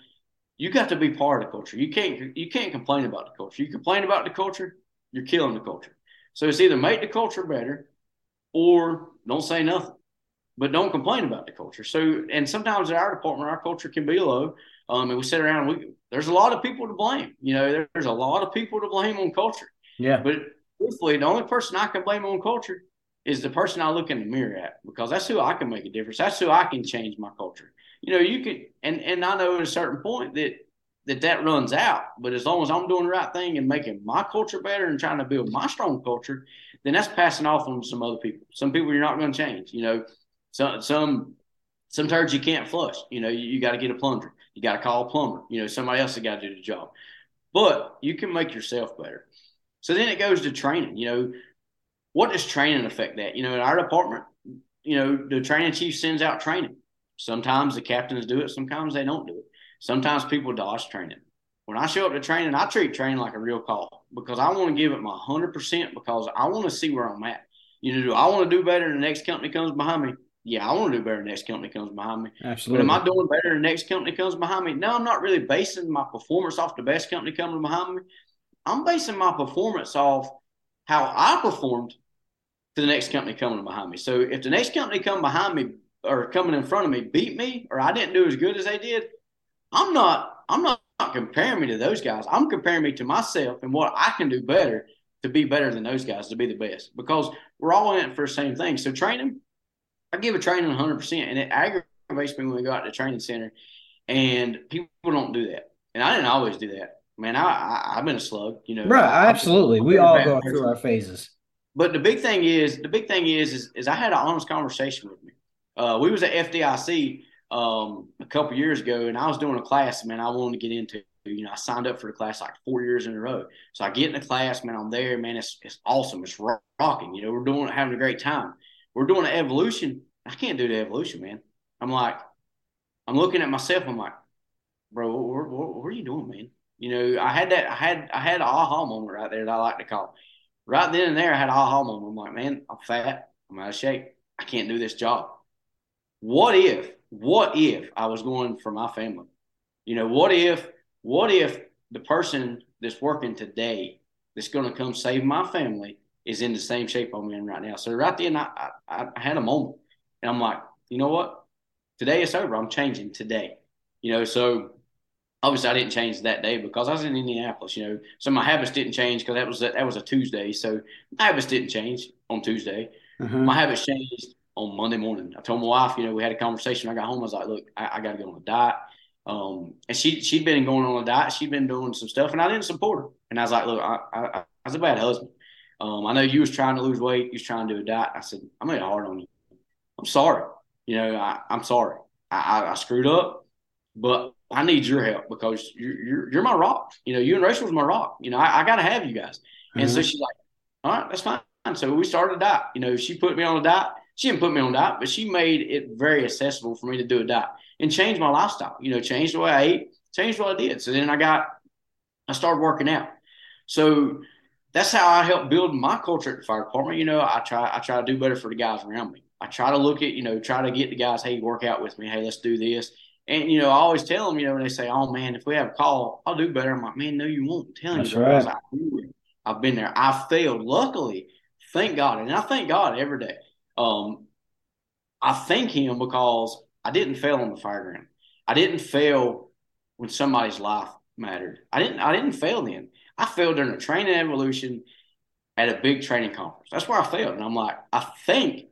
you got to be part of the culture. You can't you can't complain about the culture. You complain about the culture, you're killing the culture. So it's either make the culture better or don't say nothing. But don't complain about the culture. So, and sometimes in our department, our culture can be low. Um, and we sit around, we, there's a lot of people to blame. You know, there, there's a lot of people to blame on culture. Yeah. But truthfully, the only person I can blame on culture is the person I look in the mirror at, because that's who I can make a difference. That's who I can change my culture. You know, you could, and, and I know at a certain point that, that that runs out, but as long as I'm doing the right thing and making my culture better and trying to build my strong culture, then that's passing off on some other people. Some people you're not going to change, you know, some, some, some turds you can't flush, you know, you, you got to get a plunger. You got to call a plumber, you know, somebody else has got to do the job, but you can make yourself better. So then it goes to training. You know, what does training affect that? You know, in our department, you know, the training chief sends out training. Sometimes the captains do it. Sometimes they don't do it. Sometimes people dodge training. When I show up to training, I treat training like a real call because I want to give it my one hundred percent because I want to see where I'm at. You know, do I want to do better than the next company comes behind me? Yeah, I want to do better than the next company comes behind me. Absolutely. But am I doing better than the next company comes behind me? No, I'm not really basing my performance off the best company coming behind me. I'm basing my performance off how I performed to the next company coming behind me. So if the next company come behind me or coming in front of me beat me or I didn't do as good as they did, I'm not I'm not comparing me to those guys. I'm comparing me to myself and what I can do better to be better than those guys, to be the best, because we're all in it for the same thing. So training, I give a training one hundred percent, and it aggravates me when we go out to the training center and people don't do that. And I didn't always do that. Man, I, I, I've been a slug, you know. Right, absolutely. We all go through our phases. But the big thing is, the big thing is, is, is I had an honest conversation with me. Uh, we was at F D I C um, a couple years ago, and I was doing a class, man, I wanted to get into. You know, I signed up for the class like four years in a row. So I get in the class, man, I'm there, man, it's it's awesome. It's rocking. You know, we're doing having a great time. We're doing an evolution. I can't do the evolution, man. I'm like, I'm looking at myself. I'm like, bro, what, what, what are you doing, man? You know, I had that, I had, I had an aha moment right there that I like to call. Right then and there, I had an aha moment. I'm like, man, I'm fat. I'm out of shape. I can't do this job. What if, what if I was going for my family? You know, what if, what if the person that's working today that's going to come save my family is in the same shape I'm in right now? So right then, I, I, I had a moment. And I'm like, you know what? Today it's over. I'm changing today. You know, so obviously, I didn't change that day because I was in Indianapolis, you know. So my habits didn't change because that was a, that was a Tuesday. So my habits didn't change on Tuesday. Uh-huh. My habits changed on Monday morning. I told my wife, you know, we had a conversation. I got home. I was like, look, I, I got to go on a diet. Um, and she, she'd been going on a diet. She'd been doing some stuff, and I didn't support her. And I was like, look, I, I, I was a bad husband. Um, I know you was trying to lose weight. You was trying to do a diet. I said, I made it hard on you. I'm sorry. You know, I, I'm sorry. I, I, I screwed up. But I need your help because you're, you're, you're my rock. You know, you and Rachel was my rock. You know, I, I got to have you guys. And mm-hmm. So she's like, all right, that's fine. So we started a diet. You know, she put me on a diet. She didn't put me on a diet, but she made it very accessible for me to do a diet and change my lifestyle. You know, change the way I ate, change what I did. So then I got, I started working out. So that's how I helped build my culture at the fire department. You know, I try, I try to do better for the guys around me. I try to look at, you know, try to get the guys, hey, work out with me. Hey, let's do this. And, you know, I always tell them, you know, when they say, oh, man, if we have a call, I'll do better. I'm like, man, no, you won't. I'm telling you, right. I I've been there. I failed. Luckily, thank God. And I thank God every day. Um, I thank him because I didn't fail on the fire ground. I didn't fail when somebody's life mattered. I didn't I didn't fail then. I failed during a training evolution at a big training conference. That's where I failed. And I'm like, I think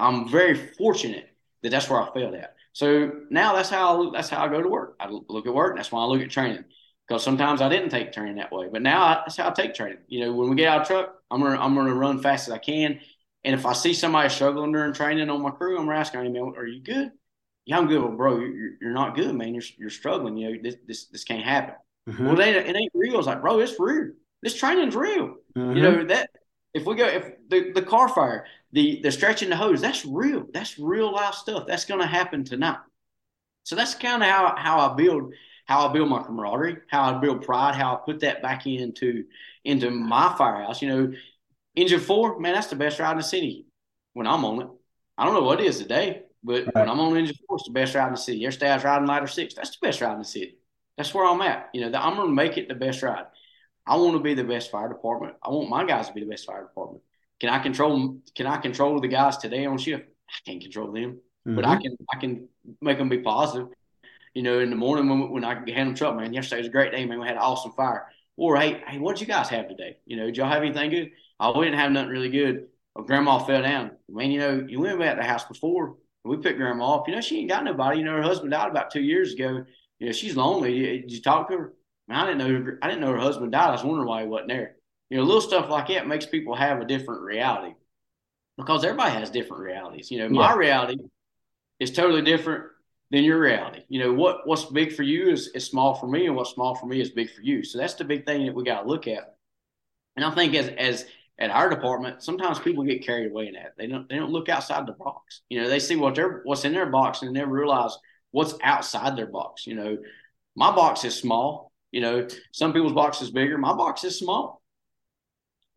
I'm very fortunate that that's where I failed at. So now that's how I look, that's how I go to work. I look at work, and that's why I look at training, because sometimes I didn't take training that way, but now I, that's how I take training. You know, when we get out of the truck, I'm gonna I'm gonna run fast as I can, and if I see somebody struggling during training on my crew, I'm gonna ask them, hey, man, are you good? Yeah, I'm good. Well, bro, you're, you're not good, man. You're you're struggling. You know, this this, this can't happen. Mm-hmm. Well, it ain't, it ain't real. It's like, bro, it's real. This training's real. Mm-hmm. You know that. If we go, if the, the car fire, the, the stretching the hose, that's real. That's real life stuff. That's going to happen tonight. So that's kind of how, how I build, how I build my camaraderie, how I build pride, how I put that back into, into my firehouse. You know, engine four, man, that's the best ride in the city when I'm on it. I don't know what it is today, but right. When I'm on engine four, it's the best ride in the city. Yesterday I was riding lighter six. That's the best ride in the city. That's where I'm at. You know, the, I'm going to make it the best ride. I want to be the best fire department. I want my guys to be the best fire department. Can I control Can I control the guys today on shift? I can't control them, mm-hmm. but I can I can make them be positive. You know, in the morning when, when I hand them truck, man, yesterday was a great day, man. We had an awesome fire. Or, hey, hey, what did you guys have today? You know, did y'all have anything good? Oh, we didn't have nothing really good. Well, Grandma fell down. I mean, you know, you went back to the house before, and we picked Grandma up. You know, she ain't got nobody. You know, her husband died about two years ago. You know, she's lonely. Did you talk to her? Man, I didn't know her, I didn't know her husband died. I was wondering why he wasn't there. You know, little stuff like that makes people have a different reality, because everybody has different realities. You know, my yeah. reality is totally different than your reality. You know, what what's big for you is, is small for me, and what's small for me is big for you. So that's the big thing that we got to look at. And I think as as at our department, sometimes people get carried away in that. They don't they don't look outside the box. You know, they see what they're what's in their box and never realize what's outside their box. You know, my box is small. You know, some people's box is bigger. My box is small.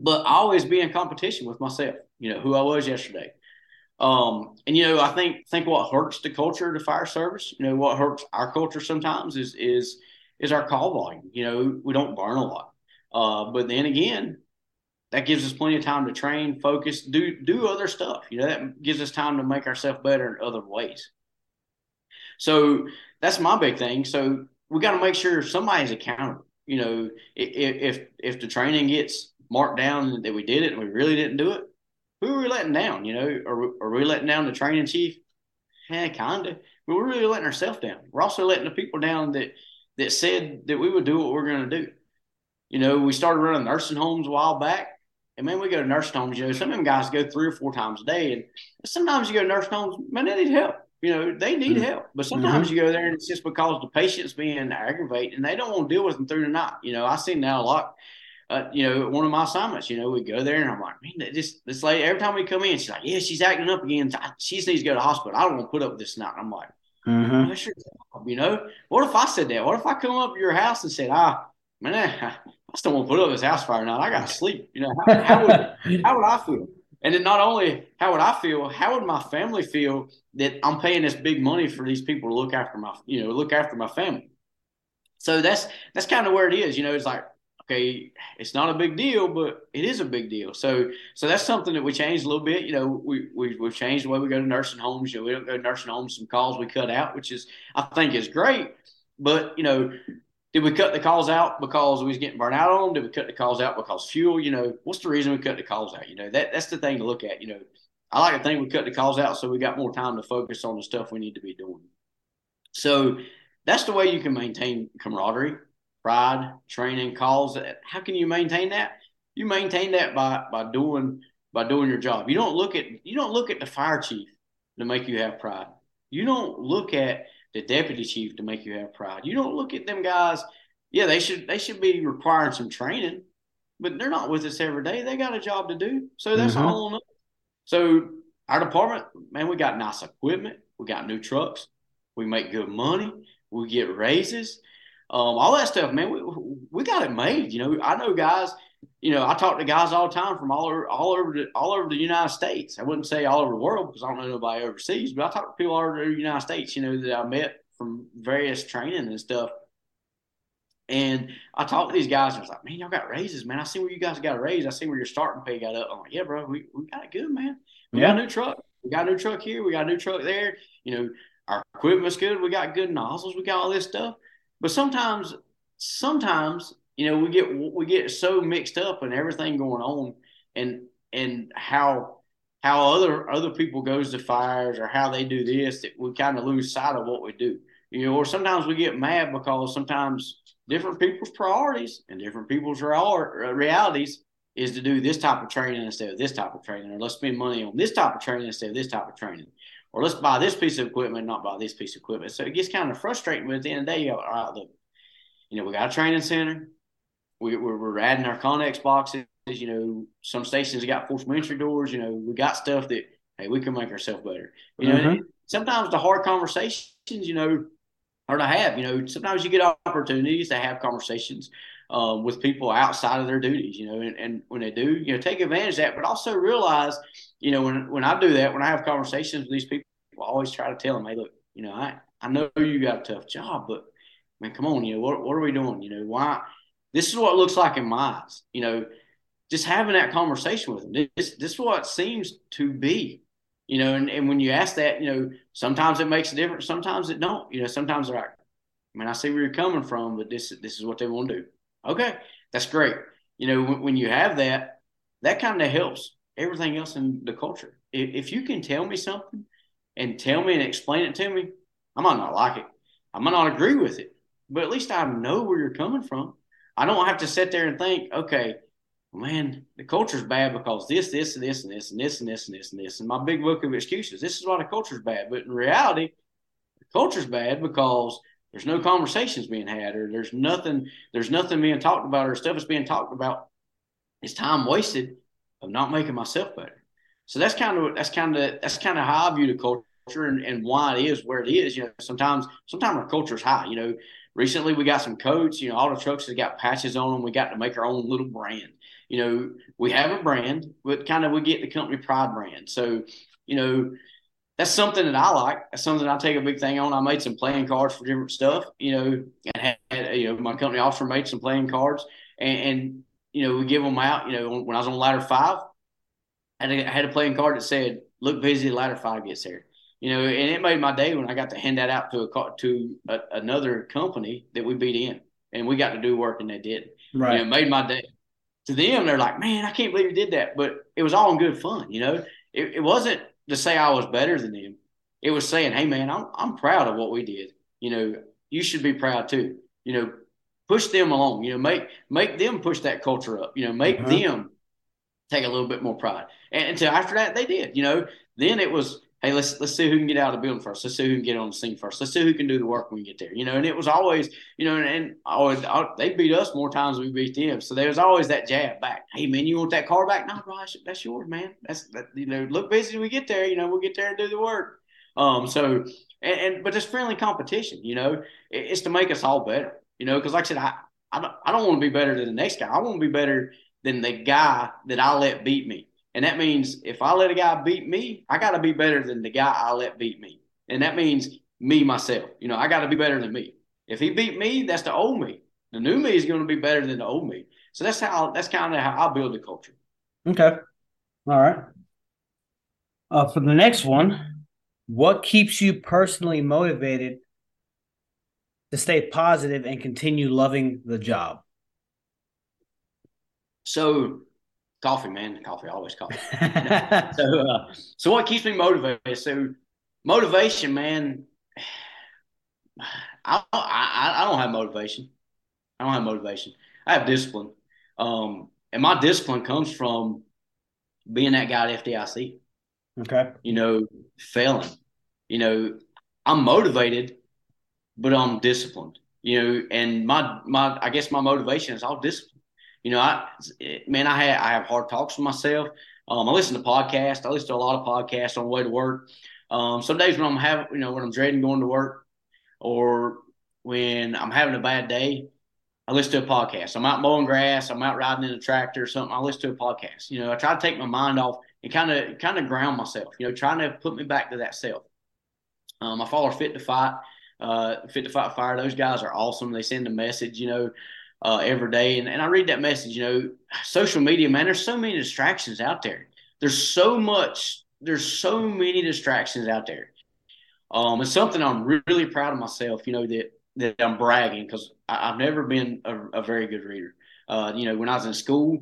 But I always be in competition with myself, you know, who I was yesterday. Um, and, you know, I think think what hurts the culture of the fire service, you know, what hurts our culture sometimes is is is our call volume. You know, we don't burn a lot. Uh, but then again, that gives us plenty of time to train, focus, do do other stuff. You know, that gives us time to make ourselves better in other ways. So that's my big thing. So we got to make sure somebody's accountable. You know, if if, if the training gets marked down that we did it and we really didn't do it, who are we letting down? You know, are, are we letting down the training chief? Eh, kind of. But we're really letting ourselves down. We're also letting the people down that, that said that we would do what we're going to do. You know, we started running nursing homes a while back. And, man, we go to nursing homes, you know, some of them guys go three or four times a day. And sometimes you go to nursing homes, man, they need help. You know, they need mm-hmm. help. But sometimes mm-hmm. you go there and it's just because the patient's being aggravated and they don't want to deal with them through the night. You know, I've seen that a lot. Uh, you know, one of my assignments, you know, we go there and I'm like, man, this, this lady, every time we come in, she's like, yeah, she's acting up again. She needs to go to the hospital. I don't want to put up with this night. And I'm like, mm-hmm. that's your job, you know? What if I said that? What if I come up to your house and said, ah, man, I still want to put up this house fire night. I got to sleep. You know, how, how would how would I feel? And then not only how would I feel, how would my family feel that I'm paying this big money for these people to look after my, you know, look after my family? So that's, that's kind of where it is. You know, it's like, okay, it's not a big deal, but it is a big deal. So, so that's something that we changed a little bit. You know, we, we we've changed the way we go to nursing homes. You know, we don't go to nursing homes. Some calls we cut out, which is I think is great. But you know, did we cut the calls out because we was getting burnt out on them? Did we cut the calls out because fuel? You know, what's the reason we cut the calls out? You know, that that's the thing to look at. You know, I like to think we cut the calls out so we got more time to focus on the stuff we need to be doing. So that's the way you can maintain camaraderie. Pride, training, calls. How can you maintain that? You maintain that by by doing by doing your job. You don't look at you don't look at the fire chief to make you have pride. You don't look at the deputy chief to make you have pride. You don't look at them guys. Yeah, they should they should be requiring some training, but they're not with us every day. They got a job to do. So that's mm-hmm. all on us. So our department, man, we got nice equipment. We got new trucks. We make good money. We get raises. Um, all that stuff, man, we we got it made. You know, I know guys, you know, I talk to guys all the time from all over, all over, the, all over the United States. I wouldn't say all over the world because I don't know nobody overseas, but I talk to people all over the United States, you know, that I met from various training and stuff. And I talk to these guys and I was like, man, y'all got raises, man. I see where you guys got a raise. I see where your starting pay got up. I'm like, yeah, bro, we, we got it good, man. We yeah. got a new truck. We got a new truck here. We got a new truck there. You know, our equipment's good. We got good nozzles. We got all this stuff. But sometimes, sometimes, you know, we get we get so mixed up in everything going on, and and how how other other people goes to fires or how they do this that we kind of lose sight of what we do, you know. Or sometimes we get mad because sometimes different people's priorities and different people's realities is to do this type of training instead of this type of training, or let's spend money on this type of training instead of this type of training. Or let's buy this piece of equipment, not buy this piece of equipment. So it gets kind of frustrating. But at the end of the day, you go, all right, look, you know, we got a training center. We, we're, we're adding our Connex boxes. You know, some stations got forced entry doors. You know, we got stuff that, hey, we can make ourselves better. You mm-hmm. know, sometimes the hard conversations, you know, are to have. You know, sometimes you get opportunities to have conversations um, with people outside of their duties. You know, and, and when they do, you know, take advantage of that, but also realize – you know, when when I do that, when I have conversations with these people, I always try to tell them, hey, look, you know, I, I know you got a tough job, but, man, come on, you know, what what are we doing? You know, why? This is what it looks like in my eyes. You know, just having that conversation with them. This, this is what it seems to be, you know, and, and when you ask that, you know, sometimes it makes a difference. Sometimes it don't. You know, sometimes they're like, man, I see where you're coming from, but this, this is what they want to do. Okay, that's great. You know, when, when you have that, that kind of helps everything else in the culture. If, if you can tell me something and tell me and explain it to me, I might not like it. I might not agree with it, but at least I know where you're coming from. I don't have to sit there and think, okay, man, the culture's bad because this, this, and this, and this, and this, and this, and this, and this, and my big book of excuses. This is why the culture's bad. But in reality, the culture's bad because there's no conversations being had, or there's nothing, there's nothing being talked about, or stuff is being talked about. It's time wasted of not making myself better. So that's kind of that's kind of that's kind of how I view the culture and, and why it is where it is. You know, sometimes sometimes our culture is high. You know, recently we got some coats. You know, all the trucks that got patches on them. We got to make our own little brand. You know, we have a brand, but kind of we get the company pride brand. So, you know, that's something that I like. That's something I take a big thing on. I made some playing cards for different stuff, you know, and had, you know, my company officer made some playing cards, and, and you know, we give them out. You know, when I was on ladder five, I had a, I had a playing card that said, "Look busy, ladder five gets here." You know, and it made my day when I got to hand that out to a to a, another company that we beat in, and we got to do work and they didn't. Right, you know, it made my day. To them, they're like, man, I can't believe you did that. But it was all in good fun, you know. It, it wasn't to say I was better than them. It was saying, hey, man, I'm I'm proud of what we did. You know, you should be proud too. You know, push them along. You know, make make them push that culture up. You know, make uh-huh. them take a little bit more pride. And until after that, they did. You know, then it was, hey, let's let's see who can get out of the building first. Let's see who can get on the scene first. Let's see who can do the work when we get there. You know, and it was always, you know, and, and always, I, they beat us more times than we beat them. So there was always that jab back. Hey, man, you want that car back? No, bro, that's yours, man. That's that, you know, look busy when we get there. You know, we'll get there and do the work. Um, so and, and but it's friendly competition. You know, it, it's to make us all better. You know, because like I said, I I don't, I don't want to be better than the next guy. I want to be better than the guy that I let beat me. And that means if I let a guy beat me, I got to be better than the guy I let beat me. And that means me, myself. You know, I got to be better than me. If he beat me, that's the old me. The new me is going to be better than the old me. So that's how, that's kind of how I build the culture. Okay. All right. Uh, for the next one, what keeps you personally motivated to stay positive and continue loving the job? So... Coffee, man. Coffee, always coffee. so, uh, so what keeps me motivated? So, motivation, man. I, I I don't have motivation. I don't have motivation. I have discipline, um, and my discipline comes from being that guy at F D I C. Okay. You know, failing. You know, I'm motivated, but I'm disciplined. You know, and my my I guess my motivation is all discipline. You know, I man, I have, I have hard talks with myself. Um, I listen to podcasts. I listen to a lot of podcasts on the way to work. Um, some days when I'm having, you know, when I'm dreading going to work, or when I'm having a bad day, I listen to a podcast. I'm out mowing grass. I'm out riding in a tractor or something. I listen to a podcast. You know, I try to take my mind off and kind of kind of ground myself. You know, trying to put me back to that self. Um, I follow Fit to Fight, uh, Fit to Fight Fire. Those guys are awesome. They send a message. You know. Uh, every day. And, and I read that message, you know, social media, man, there's so many distractions out there. There's so much, there's so many distractions out there. Um, it's something I'm really proud of myself, you know, that, that I'm bragging because I've never been a, a very good reader. Uh, you know, when I was in school,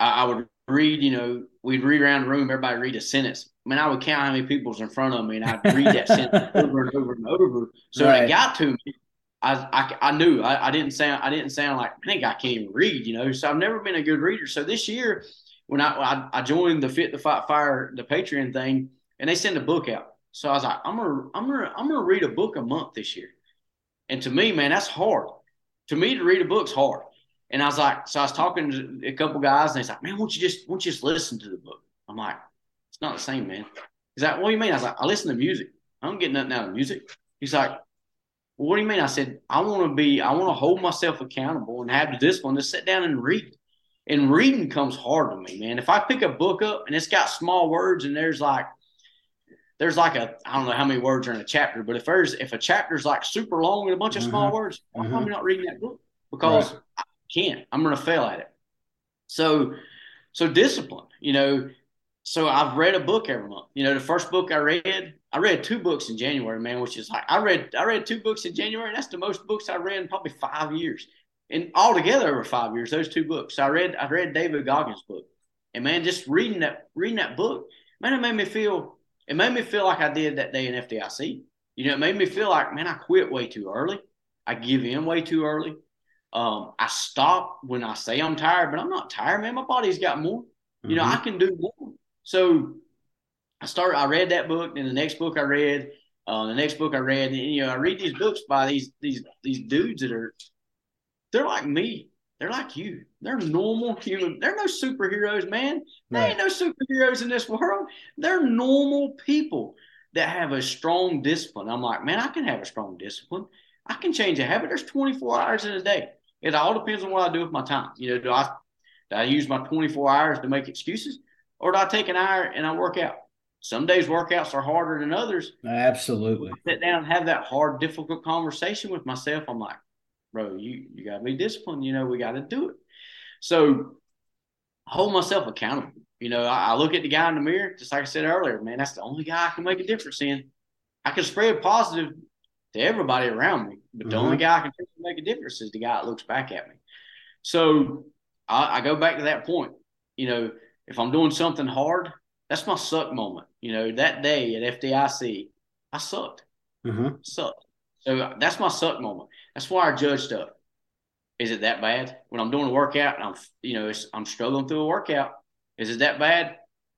I, I would read, you know, we'd read around the room, everybody read a sentence. I mean, I would count how many people was in front of me and I'd read that sentence over and over and over. So right. When it got to me, I, I I knew I, I didn't sound I didn't sound like I think I can't even read, you know. So I've never been a good reader. So this year, when I I, I joined the Fit to Fight Fire, the Patreon thing, and they send a book out. So I was like, I'm gonna I'm gonna I'm gonna read a book a month this year. And to me, man, that's hard. To me, to read a book's hard. And I was like, so I was talking to a couple guys, and they's like, man, won't you just won't you just listen to the book? I'm like, it's not the same, man. He's like, what do you mean? I was like, I listen to music. I don't get nothing out of music. He's like, what do you mean? I said, I want to be, I want to hold myself accountable and have the discipline to sit down and read. And reading comes hard to me, man. If I pick a book up and it's got small words and there's like, there's like a, I don't know how many words are in a chapter, but if there's, if a chapter's like super long and a bunch of mm-hmm. small words, I'm mm-hmm. probably not reading that book because right. I can't, I'm going to fail at it. So, so discipline, you know, so I've read a book every month. You know, the first book I read, I read two books in January, man, which is like I read I read two books in January, and that's the most books I read in probably five years. And altogether over five years, those two books. So I read I read David Goggins' book. And man, just reading that reading that book, man, it made me feel it made me feel like I did that day in F D I C. You know, it made me feel like, man, I quit way too early. I give in way too early. Um, I stop when I say I'm tired, but I'm not tired, man. My body's got more. You mm-hmm. know, I can do more. So I started. I read that book, then the next book I read, uh, the next book I read, and you know, I read these books by these these these dudes that are, they're like me. They're like you. They're normal human. They're no superheroes, man. There right. ain't no superheroes in this world. They're normal people that have a strong discipline. I'm like, man, I can have a strong discipline. I can change a habit. There's twenty-four hours in a day. It all depends on what I do with my time. You know, do I do I use my twenty-four hours to make excuses, or do I take an hour and I work out? Some days workouts are harder than others. Absolutely. I sit down and have that hard, difficult conversation with myself. I'm like, bro, you, you got to be disciplined. You know, we got to do it. So I hold myself accountable. You know, I, I look at the guy in the mirror, just like I said earlier, man, that's the only guy I can make a difference in. I can spread positive to everybody around me, but mm-hmm. the only guy I can make a difference is the guy that looks back at me. So I, I go back to that point. You know, if I'm doing something hard, that's my suck moment. You know, that day at F D I C, I sucked. Mm-hmm. Sucked. So that's my suck moment. That's why I judge stuff. Is it that bad? When I'm doing a workout and I'm, you know, it's, I'm struggling through a workout, is it that bad?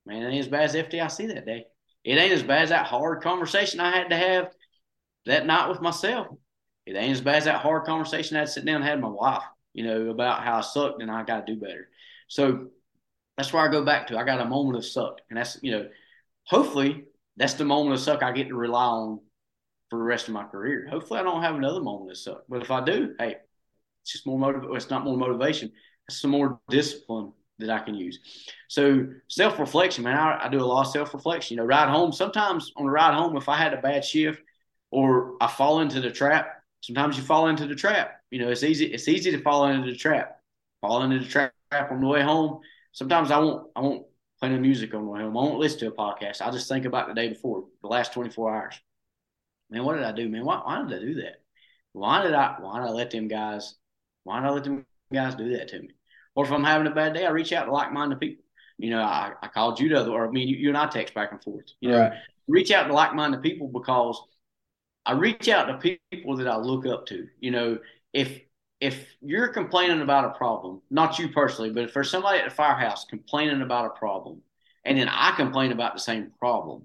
Man, it ain't as bad as F D I C that day. It ain't as bad as that hard conversation I had to have that night with myself. It ain't as bad as that hard conversation I had to sit down and had my wife, you know, about how I sucked and I got to do better. So that's where I go back to. I got a moment of suck. And that's, you know, hopefully that's the moment of suck I get to rely on for the rest of my career. Hopefully I don't have another moment of suck. But if I do, hey, it's just more motiv- it's not more motivation. It's some more discipline that I can use. So self-reflection, man, I, I do a lot of self-reflection. You know, ride home, sometimes on the ride home, if I had a bad shift or I fall into the trap, sometimes you fall into the trap. You know, it's easy, it's easy to fall into the trap. Fall into the trap on the way home. Sometimes I won't I won't play no music on the way home. I won't listen to a podcast. I'll just think about the day before, the last twenty-four hours. Man, what did I do, man? Why, why did I do that? Why did I why did I let them guys why did I let them guys do that to me? Or if I'm having a bad day, I reach out to like-minded people. You know, I, I called you the other, or I mean, you, you and I text back and forth. You know, right. Reach out to like-minded people, because I reach out to people that I look up to. You know, if if you're complaining about a problem, not you personally, but if there's somebody at the firehouse complaining about a problem, and then I complain about the same problem,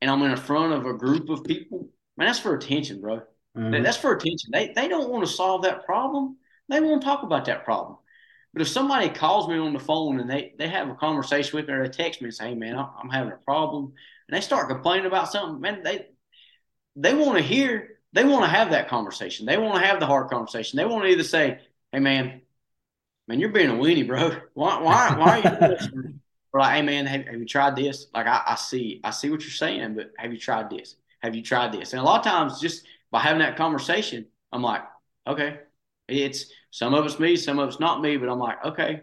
and I'm in front of a group of people, man, that's for attention, bro. Mm-hmm. That's for attention. They they don't want to solve that problem. They won't talk about that problem. But if somebody calls me on the phone and they, they have a conversation with me, or they text me and say, hey, man, I'm having a problem, and they start complaining about something, man, they they want to hear, they want to have that conversation. They want to have the hard conversation. They want to either say, hey, man, man, you're being a weenie, bro. Why why, why are you doing this? Or like, hey, man, have, have you tried this? Like, I, I see I see what you're saying, but have you tried this? Have you tried this? And a lot of times, just by having that conversation, I'm like, okay, it's some of it's me, some of it's not me, but I'm like, okay,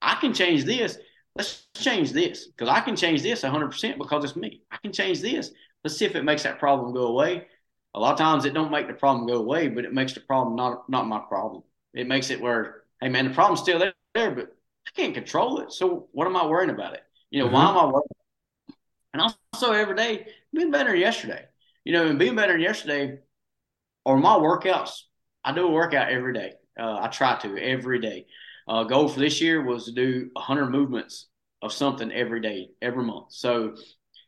I can change this. Let's change this, because I can change this one hundred percent because it's me. I can change this. Let's see if it makes that problem go away. A lot of times it don't make the problem go away, but it makes the problem not not my problem. It makes it where, hey, man, the problem's still there, but I can't control it. So what am I worrying about it? You know, mm-hmm. why am I worrying about it? And also every day, being better than yesterday. You know, and being better than yesterday, or my workouts, I do a workout every day. Uh, I try to every day. Uh, goal for this year was to do one hundred movements of something every day, every month. So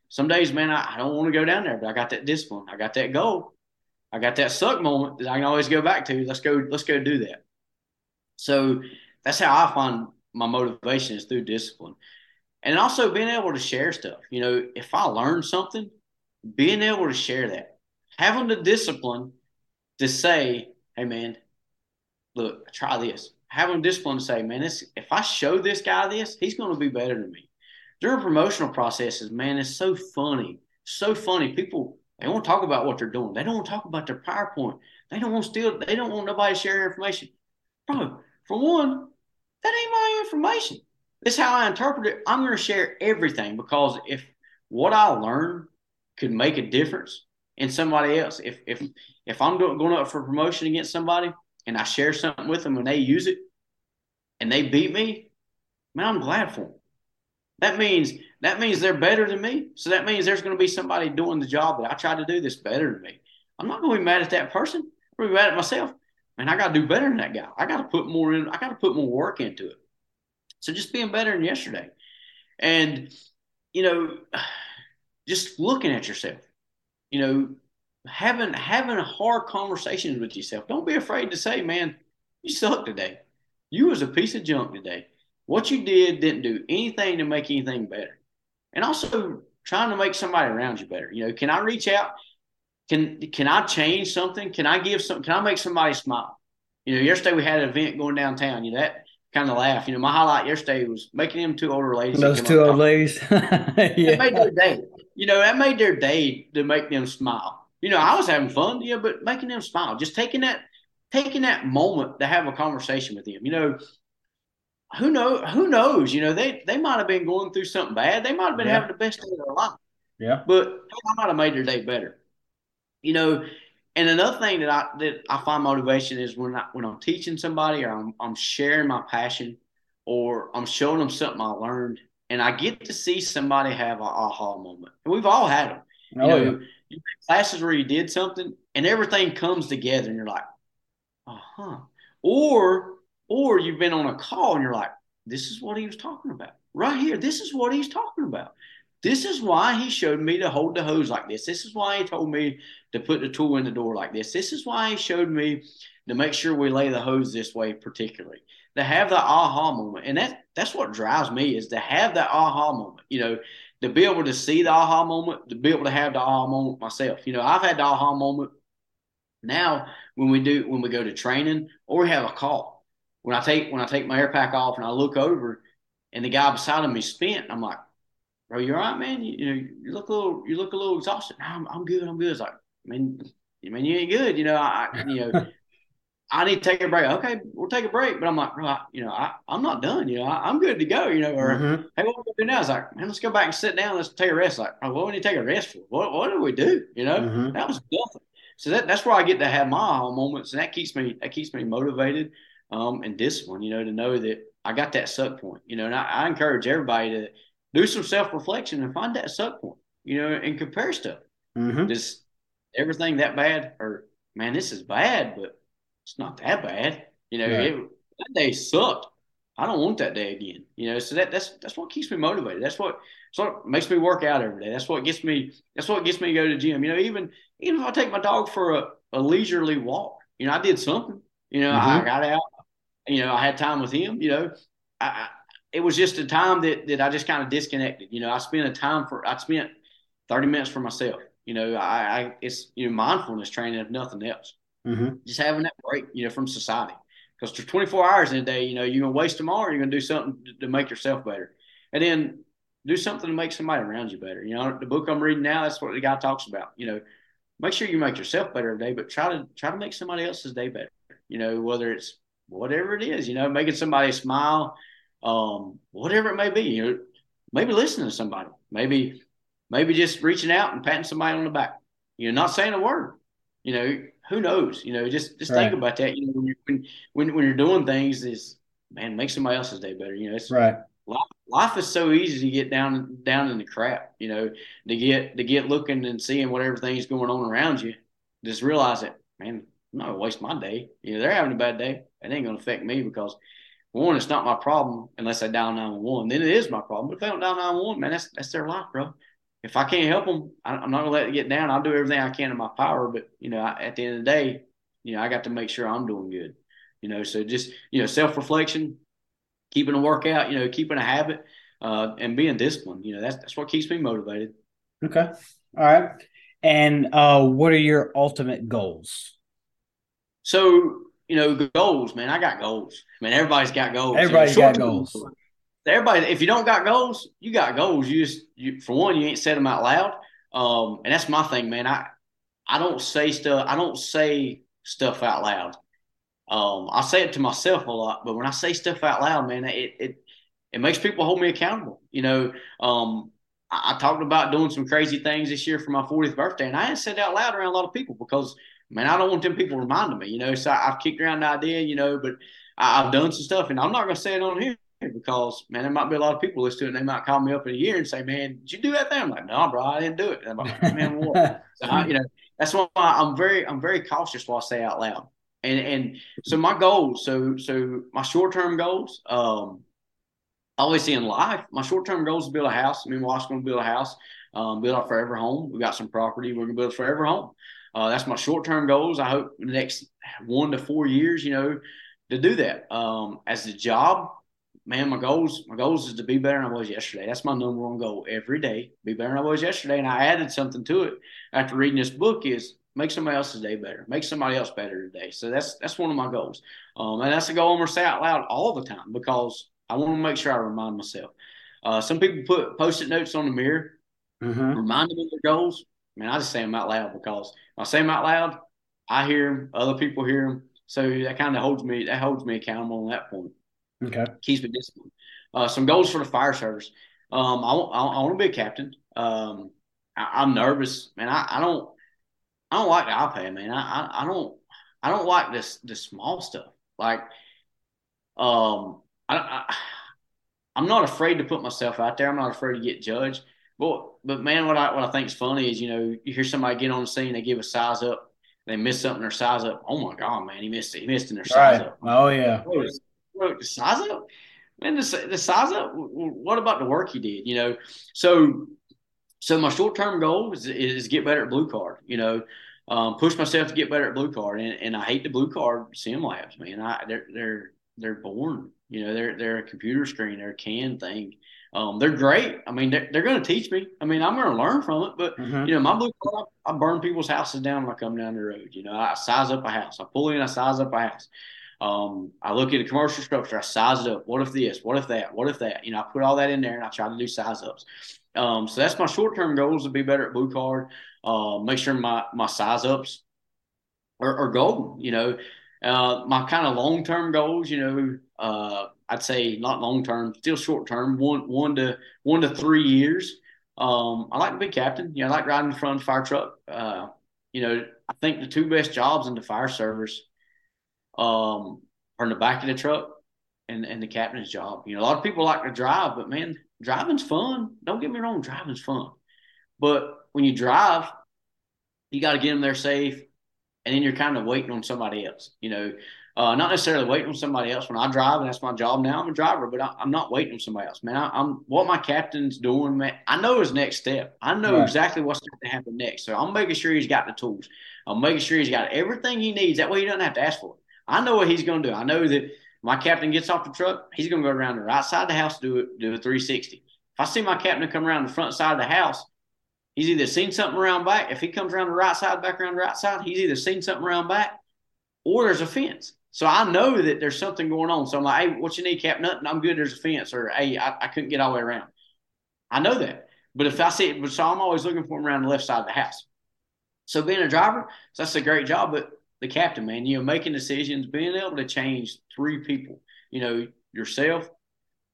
some days, man, I, I don't want to go down there, but I got that discipline. I got that goal. I got that suck moment that I can always go back to. Let's go, let's go do that. So that's how I find my motivation, is through discipline. And also being able to share stuff. You know, if I learn something, being able to share that, having the discipline to say, hey, man, look, try this. Having discipline to say, man, this, if I show this guy this, he's going to be better than me. During promotional processes, man, it's so funny, so funny. People, they won't talk about what they're doing. They don't want to talk about their PowerPoint. They don't want still. They don't want nobody to share their information. Bro, for one, that ain't my information. That's how I interpret it. I'm going to share everything, because if what I learn could make a difference in somebody else, if if if I'm doing, going up for promotion against somebody and I share something with them and they use it and they beat me, man, I'm glad for them. That means that means they're better than me. So that means there's going to be somebody doing the job that I tried to do that's better than me. I'm not going to be mad at that person. I'm going to be mad at myself. Man, I got to do better than that guy. I got to put more in. I got to put more work into it. So just being better than yesterday. And, you know, just looking at yourself, you know, having having hard conversations with yourself. Don't be afraid to say, man, you suck today. You was a piece of junk today. What you did didn't do anything to make anything better. And also trying to make somebody around you better. You know, can I reach out? Can can I change something? Can I give some? Can I make somebody smile? You know, yesterday we had an event going downtown. You know, that kind of laugh. You know, my highlight yesterday was making them two older ladies. Those two old ladies. Yeah. It made their day. You know, that made their day to make them smile. You know, I was having fun, yeah, but making them smile, just taking that, taking that moment to have a conversation with them. You know, who know, who knows? You know, they they might have been going through something bad. They might have been yeah. having the best day of their life. Yeah. But I might have made their day better. You know, and another thing that I that I find motivation is when I when I'm teaching somebody or I'm I'm sharing my passion or I'm showing them something I learned, and I get to see somebody have an aha moment. And we've all had them. You oh, know, yeah. You have classes where you did something and everything comes together and you're like, uh-huh. Or, or you've been on a call and you're like, this is what he was talking about. Right here, this is what he's talking about. This is why he showed me to hold the hose like this. This is why he told me to put the tool in the door like this. This is why he showed me to make sure we lay the hose this way particularly. To have the aha moment. And that that's what drives me is to have that aha moment, you know, to be able to see the aha moment, to be able to have the aha moment myself. You know, I've had the aha moment now when we do when we go to training or we have a call. When I take when I take my air pack off and I look over and the guy beside him is spent, I'm like, bro, you all right, man? You, you know, you look a little, you look a little exhausted. No, I'm, I'm good, I'm good. It's like, I mean, I mean, you ain't good. You know, I, you know, I need to take a break. Okay, we'll take a break. But I'm like, bro, I, you know, I, I'm not done. You know, I, I'm good to go. You know, or mm-hmm. hey, what are we doing now? It's like, man, let's go back and sit down. Let's take a rest. Like, oh, what do we take a rest for? What, what do we do? You know, mm-hmm. that was nothing. So that, that's where I get to have my aha moments, and that keeps me, that keeps me motivated, um, and disciplined. You know, to know that I got that suck point. You know, and I, I encourage everybody to do some self-reflection and find that suck point, you know, and compare stuff. Mm-hmm. Is everything that bad? Or, man, this is bad, but it's not that bad. You know, yeah. it, that day sucked. I don't want that day again. You know, so that, that's that's what keeps me motivated. That's what sort of makes me work out every day. That's what gets me that's what gets me to go to the gym. You know, even, even if I take my dog for a, a leisurely walk, you know, I did something. You know, mm-hmm. I got out. You know, I had time with him. You know, I, I it was just a time that, that I just kind of disconnected. You know, I spent a time for, I spent thirty minutes for myself. You know, I, I it's, you know, mindfulness training, if nothing else. Mm-hmm. Just having that break, you know, from society. Because for twenty-four hours in a day, you know, you're going to waste tomorrow. You're going to do something to, to make yourself better. And then do something to make somebody around you better. You know, the book I'm reading now, that's what the guy talks about. You know, make sure you make yourself better every day, but try to, try to make somebody else's day better. You know, whether it's whatever it is, you know, making somebody smile, um whatever it may be. You know, maybe listening to somebody, maybe maybe just reaching out and patting somebody on the back, you know, not saying a word. You know, who knows? You know, just just right. think about that. You know, when you're when, when, when you're doing things, is, man, make somebody else's day better. You know, it's right. Life, life is so easy to get down down in the crap, you know, to get to get looking and seeing what everything's going on around you. Just realize that, man, I'm not gonna waste my day. You know, they're having a bad day. It ain't gonna affect me because, one, it's not my problem unless they dial nine one one. Then it is my problem. But if they don't dial nine one one, man, that's that's their life, bro. If I can't help them, I, I'm not going to let it get down. I'll do everything I can in my power. But, you know, I, at the end of the day, you know, I got to make sure I'm doing good. You know, so just, you know, self-reflection, keeping a workout, you know, keeping a habit, uh, and being disciplined. You know, that's that's what keeps me motivated. Okay. All right. And uh, what are your ultimate goals? So, you know, goals, man. I got goals. I mean, everybody's got goals. Everybody's you know, got goals. goals. Everybody, if you don't got goals, you got goals. You just, you, for one, you ain't said them out loud. Um, and that's my thing, man. I, I don't say stuff. I don't say stuff out loud. Um, I say it to myself a lot, but when I say stuff out loud, man, it, it, it makes people hold me accountable. You know, um, I, I talked about doing some crazy things this year for my fortieth birthday, and I hadn't said it out loud around a lot of people because, man, I don't want them people reminding me, you know. So I've kicked around the idea, you know, but I've done some stuff, and I'm not going to say it on here because, man, there might be a lot of people listening. They might call me up in a year and say, man, did you do that thing? I'm like, no, bro, I didn't do it. And I'm like, man, what? So I, you know, that's why I'm very, I'm very cautious while I say out loud. And, and so my goals, so, so my short-term goals, um, obviously in life, my short-term goal is to build a house. Me and my wife's going to build a house, um, build our forever home. We got some property. We're going to build a forever home. Uh, that's my short-term goals. I hope in the next one to four years, you know, to do that. Um, as the job, man, my goals, my goals is to be better than I was yesterday. That's my number one goal every day, be better than I was yesterday. And I added something to it after reading this book is make somebody else's day better, make somebody else better today. So that's, that's one of my goals. Um, and that's a goal I'm going to say out loud all the time because I want to make sure I remind myself. Uh, some people put post-it notes on the mirror, mm-hmm. remind them of their goals. Man, I just say them out loud because when I say them out loud, I hear them, other people hear them. So that kind of holds me, that holds me accountable on that point. Okay. Keeps me disciplined. Uh, some goals for the fire service. Um, I, I, I want to be a captain. Um, I, I'm nervous, man. I, I don't, I don't like the eye pay, man. I, I, I don't, I don't like this, this small stuff. Like, um, I, I, I'm not afraid to put myself out there. I'm not afraid to get judged. But, but man, what I what I think is funny is, you know, you hear somebody get on the scene, they give a size up, they miss something in their size up. Oh, my God, man, he missed it. He missed in their size right. up. Oh, yeah. The size up? Man, the, the size up, what about the work he did, you know? So so my short-term goal is, is get better at blue card, you know, um, push myself to get better at blue card. And, and I hate the blue card sim labs, man. I, they're, they're, they're born. You know, they're they're a computer screen, they're a canned thing. Um, they're great. I mean, they're, they're going to teach me. I mean, I'm going to learn from it. But, mm-hmm. you know, my blue card, I, I burn people's houses down when I come down the road. You know, I size up a house. I pull in, I size up a house. Um, I look at a commercial structure. I size it up. What if this? What if that? What if that? You know, I put all that in there, and I try to do size ups. Um, so that's my short-term goals, to be better at blue card, uh, make sure my, my size ups are, are golden, you know. Uh, my kind of long-term goals, you know, uh, I'd say not long-term, still short-term, one, one to one to three years. Um, I like to be captain. You know, I like riding in front of the fire truck. Uh, you know, I think the two best jobs in the fire service um, are in the back of the truck and, and the captain's job. You know, a lot of people like to drive, but, man, driving's fun. Don't get me wrong, driving's fun. But when you drive, you got to get them there safe, and then you're kind of waiting on somebody else, you know. Uh, not necessarily waiting on somebody else. When I drive, and that's my job now, I'm a driver, but I, I'm not waiting on somebody else. Man, I, I'm what my captain's doing, man, I know his next step. I know right. exactly what's going to happen next. So I'm making sure he's got the tools. I'm making sure he's got everything he needs. That way he doesn't have to ask for it. I know what he's going to do. I know that my captain gets off the truck, he's going to go around the right side of the house, do it, do a three sixty. If I see my captain come around the front side of the house, he's either seen something around back. If he comes around the right side, back around the right side, he's either seen something around back or there's a fence. So I know that there's something going on. So I'm like, hey, what you need, Cap? Nothing. I'm good. There's a fence. Or, hey, I, I couldn't get all the way around. I know that. But if I see it, so I'm always looking for him around the left side of the house. So being a driver, so that's a great job. But the captain, man, you know, making decisions, being able to change three people, you know, yourself,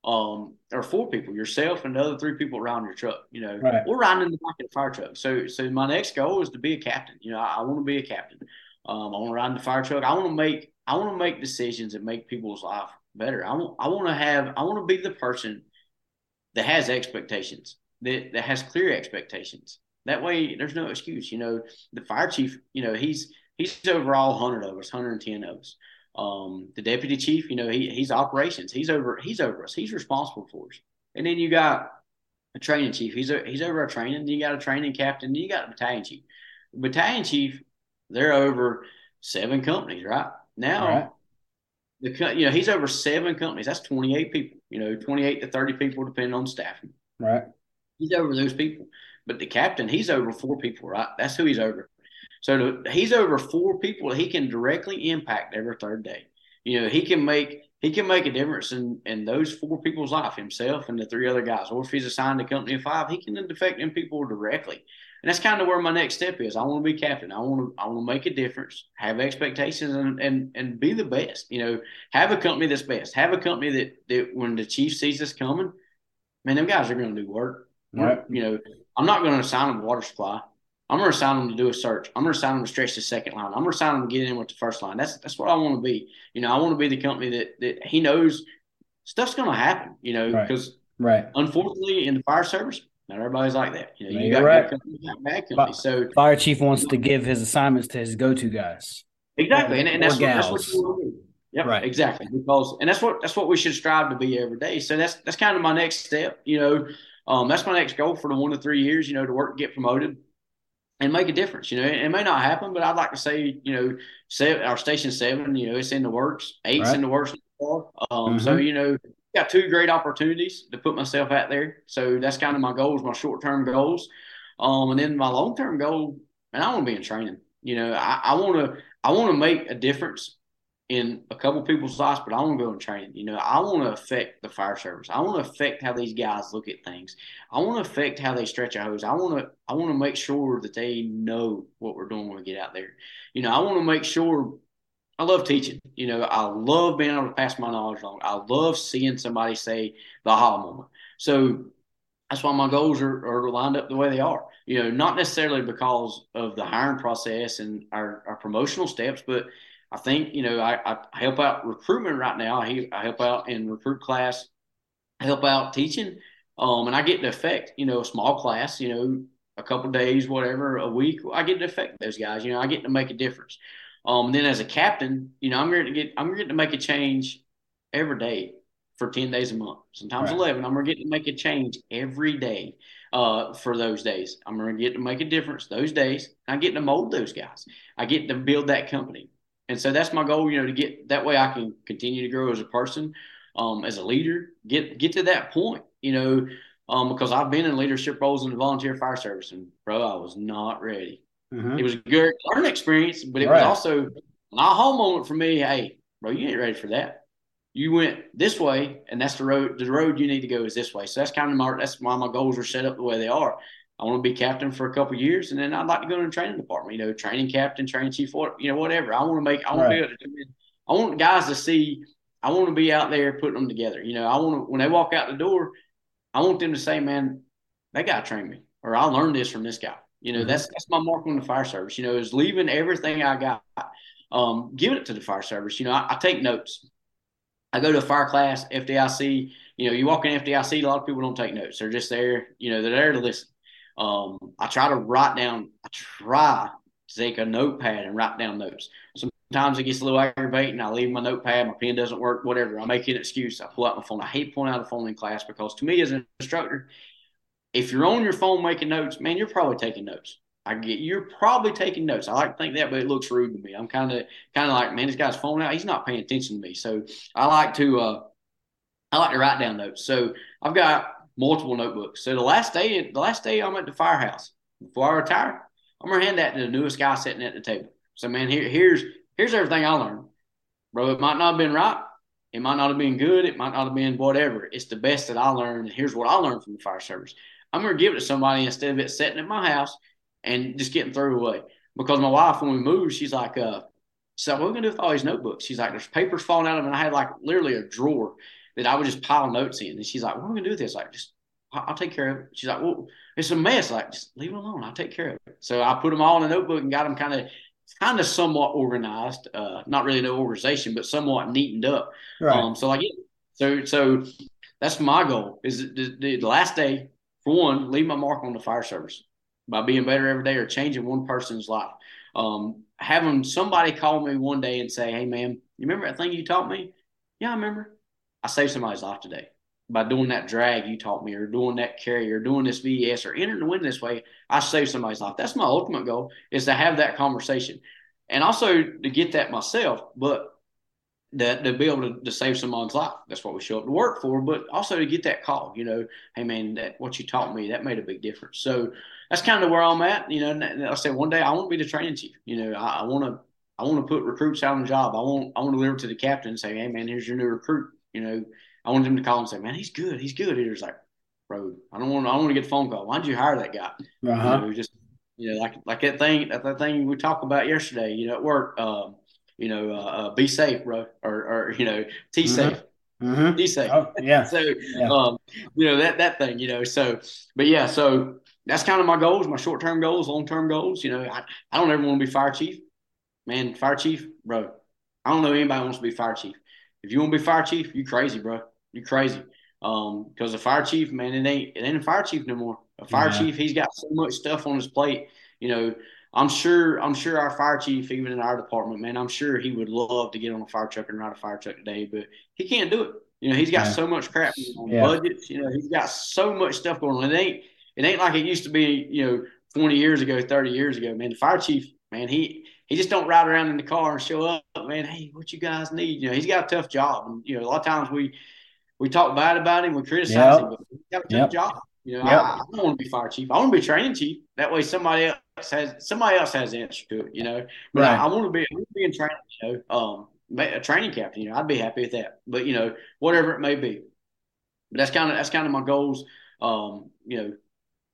um, or four people, yourself and the other three people riding your truck, you know, right. or riding in the back of the fire truck. So, so my next goal is to be a captain. You know, I, I want to be a captain. Um, I want to ride in the fire truck. I want to make. I want to make decisions that make people's life better. I want, I want to have, I want to be the person that has expectations, that, that has clear expectations. That way there's no excuse. You know, the fire chief, you know, he's, he's overall one hundred of us, one hundred ten of us. Um, the deputy chief, you know, he, he's operations. He's over, he's over us. He's responsible for us. And then you got a training chief. He's a, he's over our training. Then you got a training captain. Then you got a battalion chief. The battalion chief, they're over seven companies, right? Now, right. the you know, he's over seven companies. That's twenty-eight people, you know, twenty-eight to thirty people, depending on staffing. Right. He's over those people. But the captain, he's over four people, right? That's who he's over. So to, he's over four people that he can directly impact every third day. You know, he can make he can make a difference in, in those four people's life, himself and the three other guys. Or if he's assigned to company of five, he can affect them people directly. And that's kind of where my next step is. I want to be captain. I want to I want to make a difference, have expectations, and and, and be the best. You know, have a company that's best. Have a company that, that when the chief sees us coming, man, them guys are going to do work. Right. You know, I'm not going to assign them water supply. I'm going to assign them to do a search. I'm going to assign them to stretch the second line. I'm going to assign them to get in with the first line. That's that's what I want to be. You know, I want to be the company that, that he knows stuff's going to happen, you know, because right. right. unfortunately in the fire service, not everybody's like that. You know, you got right. company, you got bad company. So fire chief wants to give his assignments to his go-to guys. Exactly, and, and that's, what, that's what you want to do. Yep, right. Exactly, because and that's what that's what we should strive to be every day. So that's that's kind of my next step. You know, um, that's my next goal for the one to three years. You know, to work, get promoted, and make a difference. You know, it, it may not happen, but I'd like to say, you know, seven, our station seven. You know, it's in the works. Eight's right. in the works. Um, mm-hmm. So you know, got two great opportunities to put myself out there. So that's kind of my goals, my short term goals, um, and then my long term goal. And I want to be in training. You know, I, I want to. I want to make a difference in a couple people's lives, but I want to go and train. You know, I want to affect the fire service. I want to affect how these guys look at things. I want to affect how they stretch a hose. I want to, I want to make sure that they know what we're doing when we get out there. You know, I want to make sure I love teaching. You know, I love being able to pass my knowledge along. I love seeing somebody say the aha moment. So that's why my goals are, are lined up the way they are. You know, not necessarily because of the hiring process and our, our promotional steps, but I think, you know, I, I help out recruitment right now. I, I help out in recruit class. I help out teaching. Um, and I get to affect, you know, a small class, you know, a couple of days, whatever, a week. I get to affect those guys. You know, I get to make a difference. Um, and then as a captain, you know, I'm going to get, I'm going to make a change every day for ten days a month, sometimes right. eleven. I'm going to get to make a change every day uh, for those days. I'm going to get to make a difference those days. I get to mold those guys. I get to build that company. And so that's my goal, you know, to get that way I can continue to grow as a person, um, as a leader, get get to that point, you know, um, because I've been in leadership roles in the volunteer fire service. And, bro, I was not ready. Mm-hmm. It was a good learning experience, but it right. was also an aha moment for me. Hey, bro, you ain't ready for that. You went this way, and that's the road. The road you need to go is this way. So that's kind of my. That's why my goals are set up the way they are. I want to be captain for a couple of years, and then I'd like to go to the training department. You know, training captain, training chief, what you know, whatever. I want to make. I want right. to be able to do it. I want guys to see. I want to be out there putting them together. You know, I want to when they walk out the door, I want them to say, "Man, that guy trained me," or "I learned this from this guy." You know, mm-hmm. that's that's my mark on the fire service. You know, is leaving everything I got, um, giving it to the fire service. You know, I, I take notes. I go to a fire class, F D I C, you know, you walk in F D I C, a lot of people don't take notes. They're just there, you know, they're there to listen. Um, I try to write down, I try to take a notepad and write down notes. Sometimes it gets a little aggravating. I leave my notepad, my pen doesn't work, whatever. I make an excuse. I pull out my phone. I hate pulling out a phone in class because to me as an instructor, if you're on your phone making notes, man, you're probably taking notes. I get you're probably taking notes. I like to think that, but it looks rude to me. I'm kind of kind of like, man, this guy's phone out. He's not paying attention to me. So I like to uh, I like to write down notes. So I've got multiple notebooks. So the last day, the last day I'm at the firehouse before I retire, I'm gonna hand that to the newest guy sitting at the table. So man, here here's here's everything I learned, bro. It might not have been right. It might not have been good. It might not have been whatever. It's the best that I learned. Here's what I learned from the fire service. I'm gonna give it to somebody instead of it sitting at my house and just getting thrown away. Because my wife, when we moved, she's like, uh, she's like, what are we going to do with all these notebooks? She's like, there's papers falling out of them. And I had like literally a drawer that I would just pile notes in. And she's like, what are we going to do with this? Like, just, I'll take care of it. She's like, well, it's a mess. Like, just leave it alone. I'll take care of it. So I put them all in a notebook and got them kind of, kind of somewhat organized. Uh, not really no organization, but somewhat neatened up. Right. Um, so like, yeah. so, so that's my goal is the, the last day, for one, leave my mark on the fire service. By being better every day or changing one person's life. Um, having somebody call me one day and say, hey, man, you remember that thing you taught me? Yeah, I remember. I saved somebody's life today by doing that drag you taught me or doing that carry or doing this V E S or entering the wind this way. I saved somebody's life. That's my ultimate goal is to have that conversation and also to get that myself, but that to be able to, to save someone's life. That's what we show up to work for, but also to get that call, you know, hey, man, that, what you taught me, that made a big difference. So that's kind of where I'm at. You know, and I said one day I want to be the training chief. You know, I want to I want to put recruits out on the job. I want I want to deliver to the captain and say, hey, man, here's your new recruit. You know, I want them to call and say, man, he's good. He's good. He's like, bro, I don't want I want to get a phone call. Why did you hire that guy? Uh-huh. You know, just, you know, like like that thing, that, that thing we talked about yesterday, you know, at work, um, you know, uh, uh, be safe, bro, or, or you know, T safe, mm-hmm. T safe. Oh, yeah. so, yeah. Um, you know, that, that thing, you know, so, but yeah, so that's kind of my goals, my short-term goals, long-term goals. You know, I, I don't ever want to be fire chief, man, fire chief, bro. I don't know anybody wants to be fire chief. If you want to be fire chief, you crazy, bro. You're crazy. Um, because the fire chief, man, it ain't, it ain't a fire chief no more. A fire yeah. chief, he's got so much stuff on his plate. You know, I'm sure, I'm sure our fire chief, even in our department, man, I'm sure he would love to get on a fire truck and ride a fire truck today, but he can't do it. You know, he's got yeah. so much crap on yeah. budgets. You know, he's got so much stuff going on. It ain't, it ain't like it used to be, you know, twenty years ago, thirty years ago, man. The fire chief, man, he, he just don't ride around in the car and show up, man. Hey, what you guys need? You know, he's got a tough job. And, you know, a lot of times we, We talk bad about him. We criticize yep. him. But he's got a tough yep. job. You know, yep. I, I don't want to be fire chief. I want to be training chief. That way, somebody else has somebody else has the answer to it. You know, but right. I, I want to be I want to be in training. You know, um, a training captain. You know, I'd be happy with that. But you know, whatever it may be. But that's kind of that's kind of my goals. Um, you know,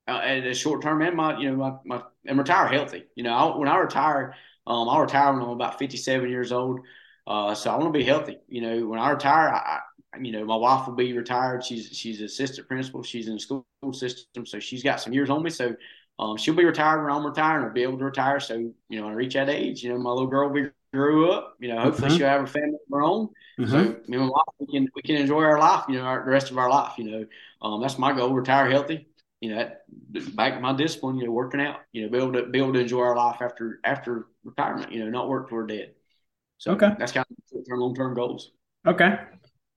uh, at the short term, and my you know my, my and retire healthy. You know, I, when I retire, um, I retire when I'm about fifty-seven years old. Uh, so I want to be healthy. You know, when I retire, I, I you know, my wife will be retired. She's she's an assistant principal. She's in the school system, so she's got some years on me. So um, she'll be retired when I'm retired, and I'll be able to retire. So, you know, when I reach that age, you know, my little girl will be grew up. You know, hopefully mm-hmm. she'll have her family of her own. Mm-hmm. So, me and my wife, we can we can enjoy our life, you know, our, the rest of our life. You know, um, that's my goal: retire healthy. You know, that, back to my discipline. You know, working out. You know, be able to be able to enjoy our life after after retirement. You know, not work till we're dead. So okay. that's kind of our long term goals. Okay.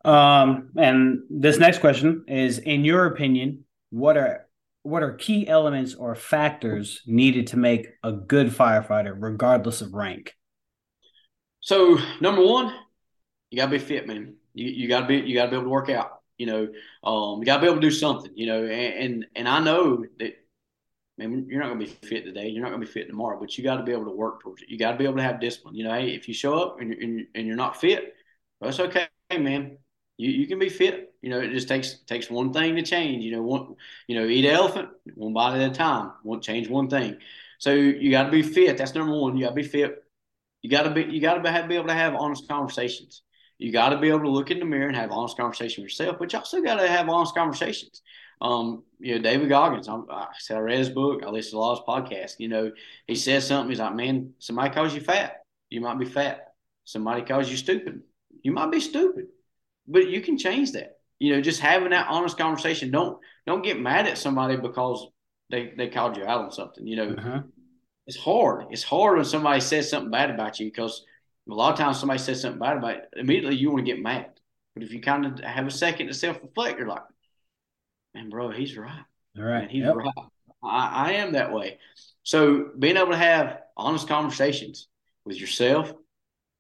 Um, and this next question is, in your opinion, what are, what are key elements or factors needed to make a good firefighter, regardless of rank? So number one, you gotta be fit, man. You, you gotta be, you gotta be able to work out, you know, um, you gotta be able to do something, you know, and, and, and I know that, man, you're not going to be fit today. You're not going to be fit tomorrow, but you got to be able to work towards it. You got to be able to have discipline. You know, hey, if you show up and you're, and you're not fit, well, that's okay, man. You you can be fit. You know, it just takes takes one thing to change. You know, one you know eat an elephant one bite at a time. One change one thing. So you got to be fit. That's number one. You got to be fit. You got to be you got to be able to have honest conversations. You got to be able to look in the mirror and have honest conversation with yourself, but you also got to have honest conversations. Um, you know, David Goggins, I'm, I said, I read his book, I listened to a lot of his podcast. You know, he says something, he's like, man, somebody calls you fat, you might be fat. Somebody calls you stupid, you might be stupid, but you can change that. You know, just having that honest conversation. Don't, don't get mad at somebody because they, they called you out on something. You know, uh-huh. it's hard. It's hard when somebody says something bad about you, because a lot of times somebody says something bad about it, immediately you want to get mad. But if you kind of have a second to self-reflect, you're like, man, bro, he's right. All right. Man, he's yep. right. I, I am that way. So being able to have honest conversations with yourself,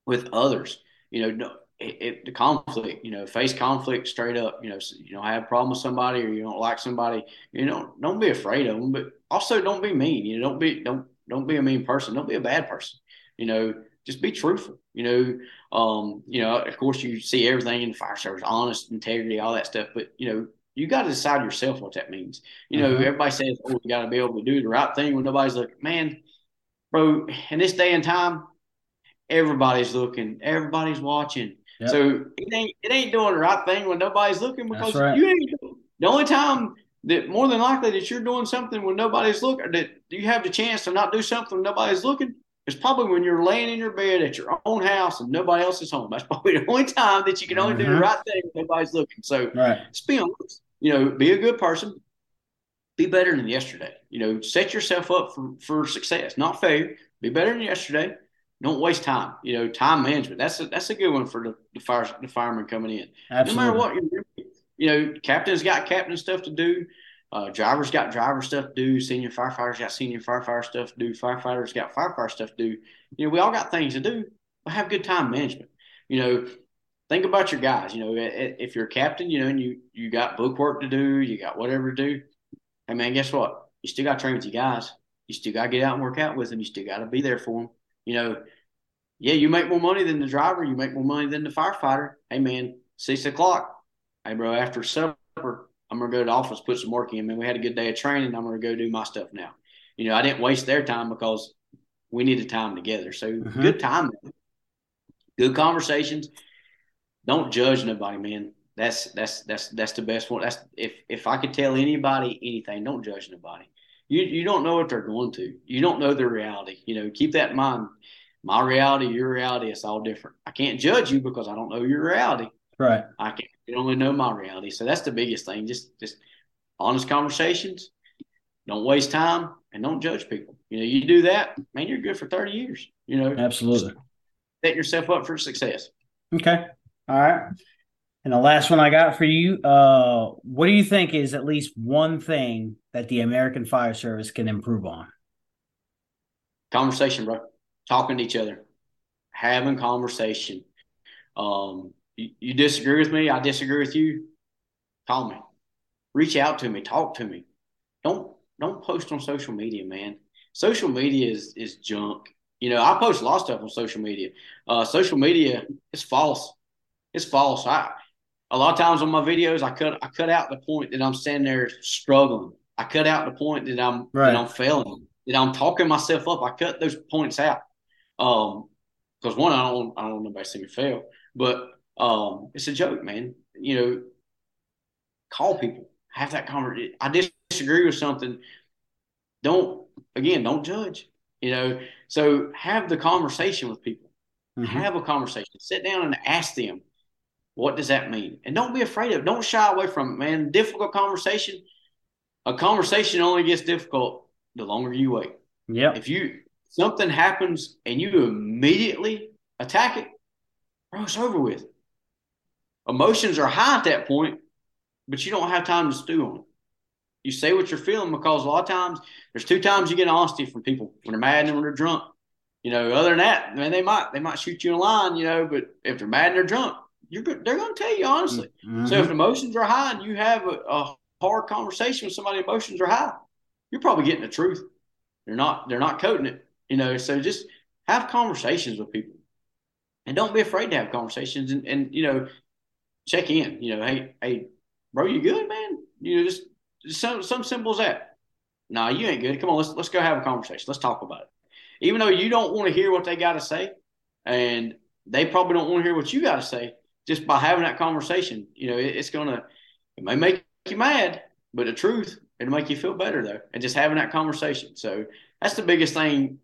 with others, you know, it, it, the conflict, you know, face conflict straight up. You know, so you don't have a problem with somebody or you don't like somebody, you know, don't be afraid of them, but also don't be mean. You know, don't be, don't, don't be a mean person. Don't be a bad person. You know, just be truthful, you know, um, you know, of course you see everything in the fire service, honest, integrity, all that stuff. But, you know, you got to decide yourself what that means. You know, mm-hmm. everybody says, oh, you got to be able to do the right thing when nobody's looking. Man, bro, in this day and time, everybody's looking, everybody's watching. Yep. So it ain't, it ain't doing the right thing when nobody's looking, because right. you ain't doing, the only time that more than likely that you're doing something when nobody's looking, that you have the chance to not do something when nobody's looking, it's probably when you're laying in your bed at your own house and nobody else is home. That's probably the only time that you can only mm-hmm. do the right thing when nobody's looking. So right. just be honest. You know, be a good person. Be better than yesterday. You know, set yourself up for, for success, not failure. Be better than yesterday. Don't waste time. You know, time management. That's a, that's a good one for the, the fire the firemen coming in. Absolutely. No matter what you're doing, you know, captain's got captain stuff to do. Uh, drivers got driver stuff to do. Senior firefighters got senior firefighter stuff to do. Firefighters got firefighter stuff to do. You know, we all got things to do, but have good time management. You know, think about your guys. You know, if you're a captain, you know, and you, you got book work to do, you got whatever to do. Hey, man, guess what? You still got to train with your guys. You still got to get out and work out with them. You still got to be there for them. You know, yeah, you make more money than the driver. You make more money than the firefighter. Hey, man, six o'clock. Hey, bro, after supper, I'm going to go to the office, put some work in, and we had a good day of training. I'm going to go do my stuff now. You know, I didn't waste their time because we needed time together. So mm-hmm. good time, good conversations. Don't judge nobody, man. That's, that's, that's, that's the best one. That's if, if I could tell anybody anything, don't judge nobody. You, you don't know what they're going to, you don't know their reality. You know, keep that in mind. My reality, your reality, it's all different. I can't judge you because I don't know your reality. Right. I can't You don't really know my reality. So that's the biggest thing. Just just honest conversations. Don't waste time and don't judge people. You know, you do that, man, you're good for thirty years. You know, absolutely. Set yourself up for success. Okay. All right. And the last one I got for you, uh, what do you think is at least one thing that the American Fire Service can improve on? Conversation, bro. Talking to each other. Having conversation. Um, you, you disagree with me, I disagree with you, call me. Reach out to me, talk to me. Don't don't post on social media, man. Social media is is junk. You know, I post a lot of stuff on social media. Uh, social media, it's false. It's false. I a lot of times on my videos, I cut I cut out the point that I'm standing there struggling. I cut out the point that I'm right. that I'm failing, that I'm talking myself up. I cut those points out. Um, because one, I don't I don't want nobody to see me fail. But um, it's a joke, man. You know, call people, have that conversation. I disagree with something. Don't again, don't judge. You know, so have the conversation with people. Mm-hmm. Have a conversation. Sit down and ask them, what does that mean? And don't be afraid of it. Don't shy away from it, man. Difficult conversation. A conversation only gets difficult the longer you wait. Yeah. If you something happens and you immediately attack it, bro, it's over with. Emotions are high at that point, but you don't have time to stew on it. You say what you're feeling because a lot of times there's two times you get honesty from people, when they're mad and when they're drunk. You know, other than that, man, they might they might shoot you in a line, you know, but if they're mad and they're drunk, you're good, they're going to tell you honestly. Mm-hmm. So if emotions are high and you have a, a hard conversation with somebody, emotions are high, you're probably getting the truth. They're not they're not coding it, you know. So just have conversations with people, and don't be afraid to have conversations and, and you know, check in. You know, hey hey, bro, you good, man? You know, just some some simple as that. Nah, you ain't good. Come on, let's let's go have a conversation. Let's talk about it. Even though you don't want to hear what they got to say, and they probably don't want to hear what you got to say, just by having that conversation, you know, it, it's going to – it may make you mad, but the truth, it'll make you feel better, though, and just having that conversation. So that's the biggest thing.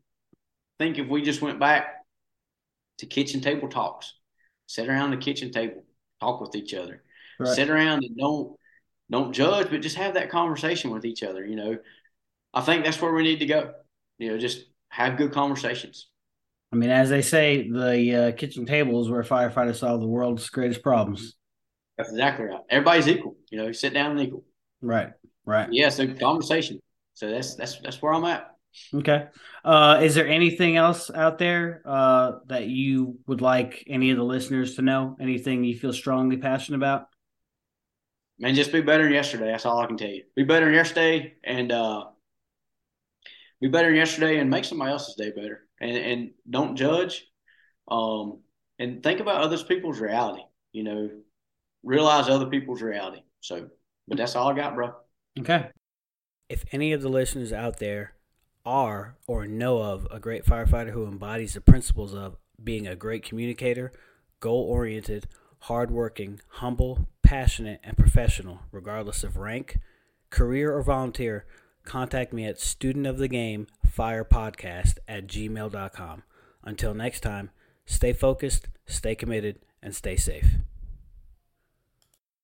I think if we just went back to kitchen table talks, sit around the kitchen table, talk with each other. Right. Sit around and don't don't judge, but just have that conversation with each other, you know. I think that's where we need to go, you know, just – have good conversations. I mean, as they say, the uh, kitchen table is where firefighters solve the world's greatest problems. That's exactly right. Everybody's equal. You know, sit down and equal. Right, right. Yeah, so conversation. So that's that's that's where I'm at. Okay. Uh, is there anything else out there uh, that you would like any of the listeners to know? Anything you feel strongly passionate about? Man, just be better than yesterday. That's all I can tell you. Be better than yesterday and uh, – Be better than yesterday and make somebody else's day better. And and don't judge. Um, and think about other people's reality. You know, realize other people's reality. So, but that's all I got, bro. Okay. If any of the listeners out there are or know of a great firefighter who embodies the principles of being a great communicator, goal-oriented, hardworking, humble, passionate, and professional, regardless of rank, career, or volunteer, contact me at Student of the Game Fire Podcast at gmail dot com. Until next time, stay focused, stay committed, and stay safe.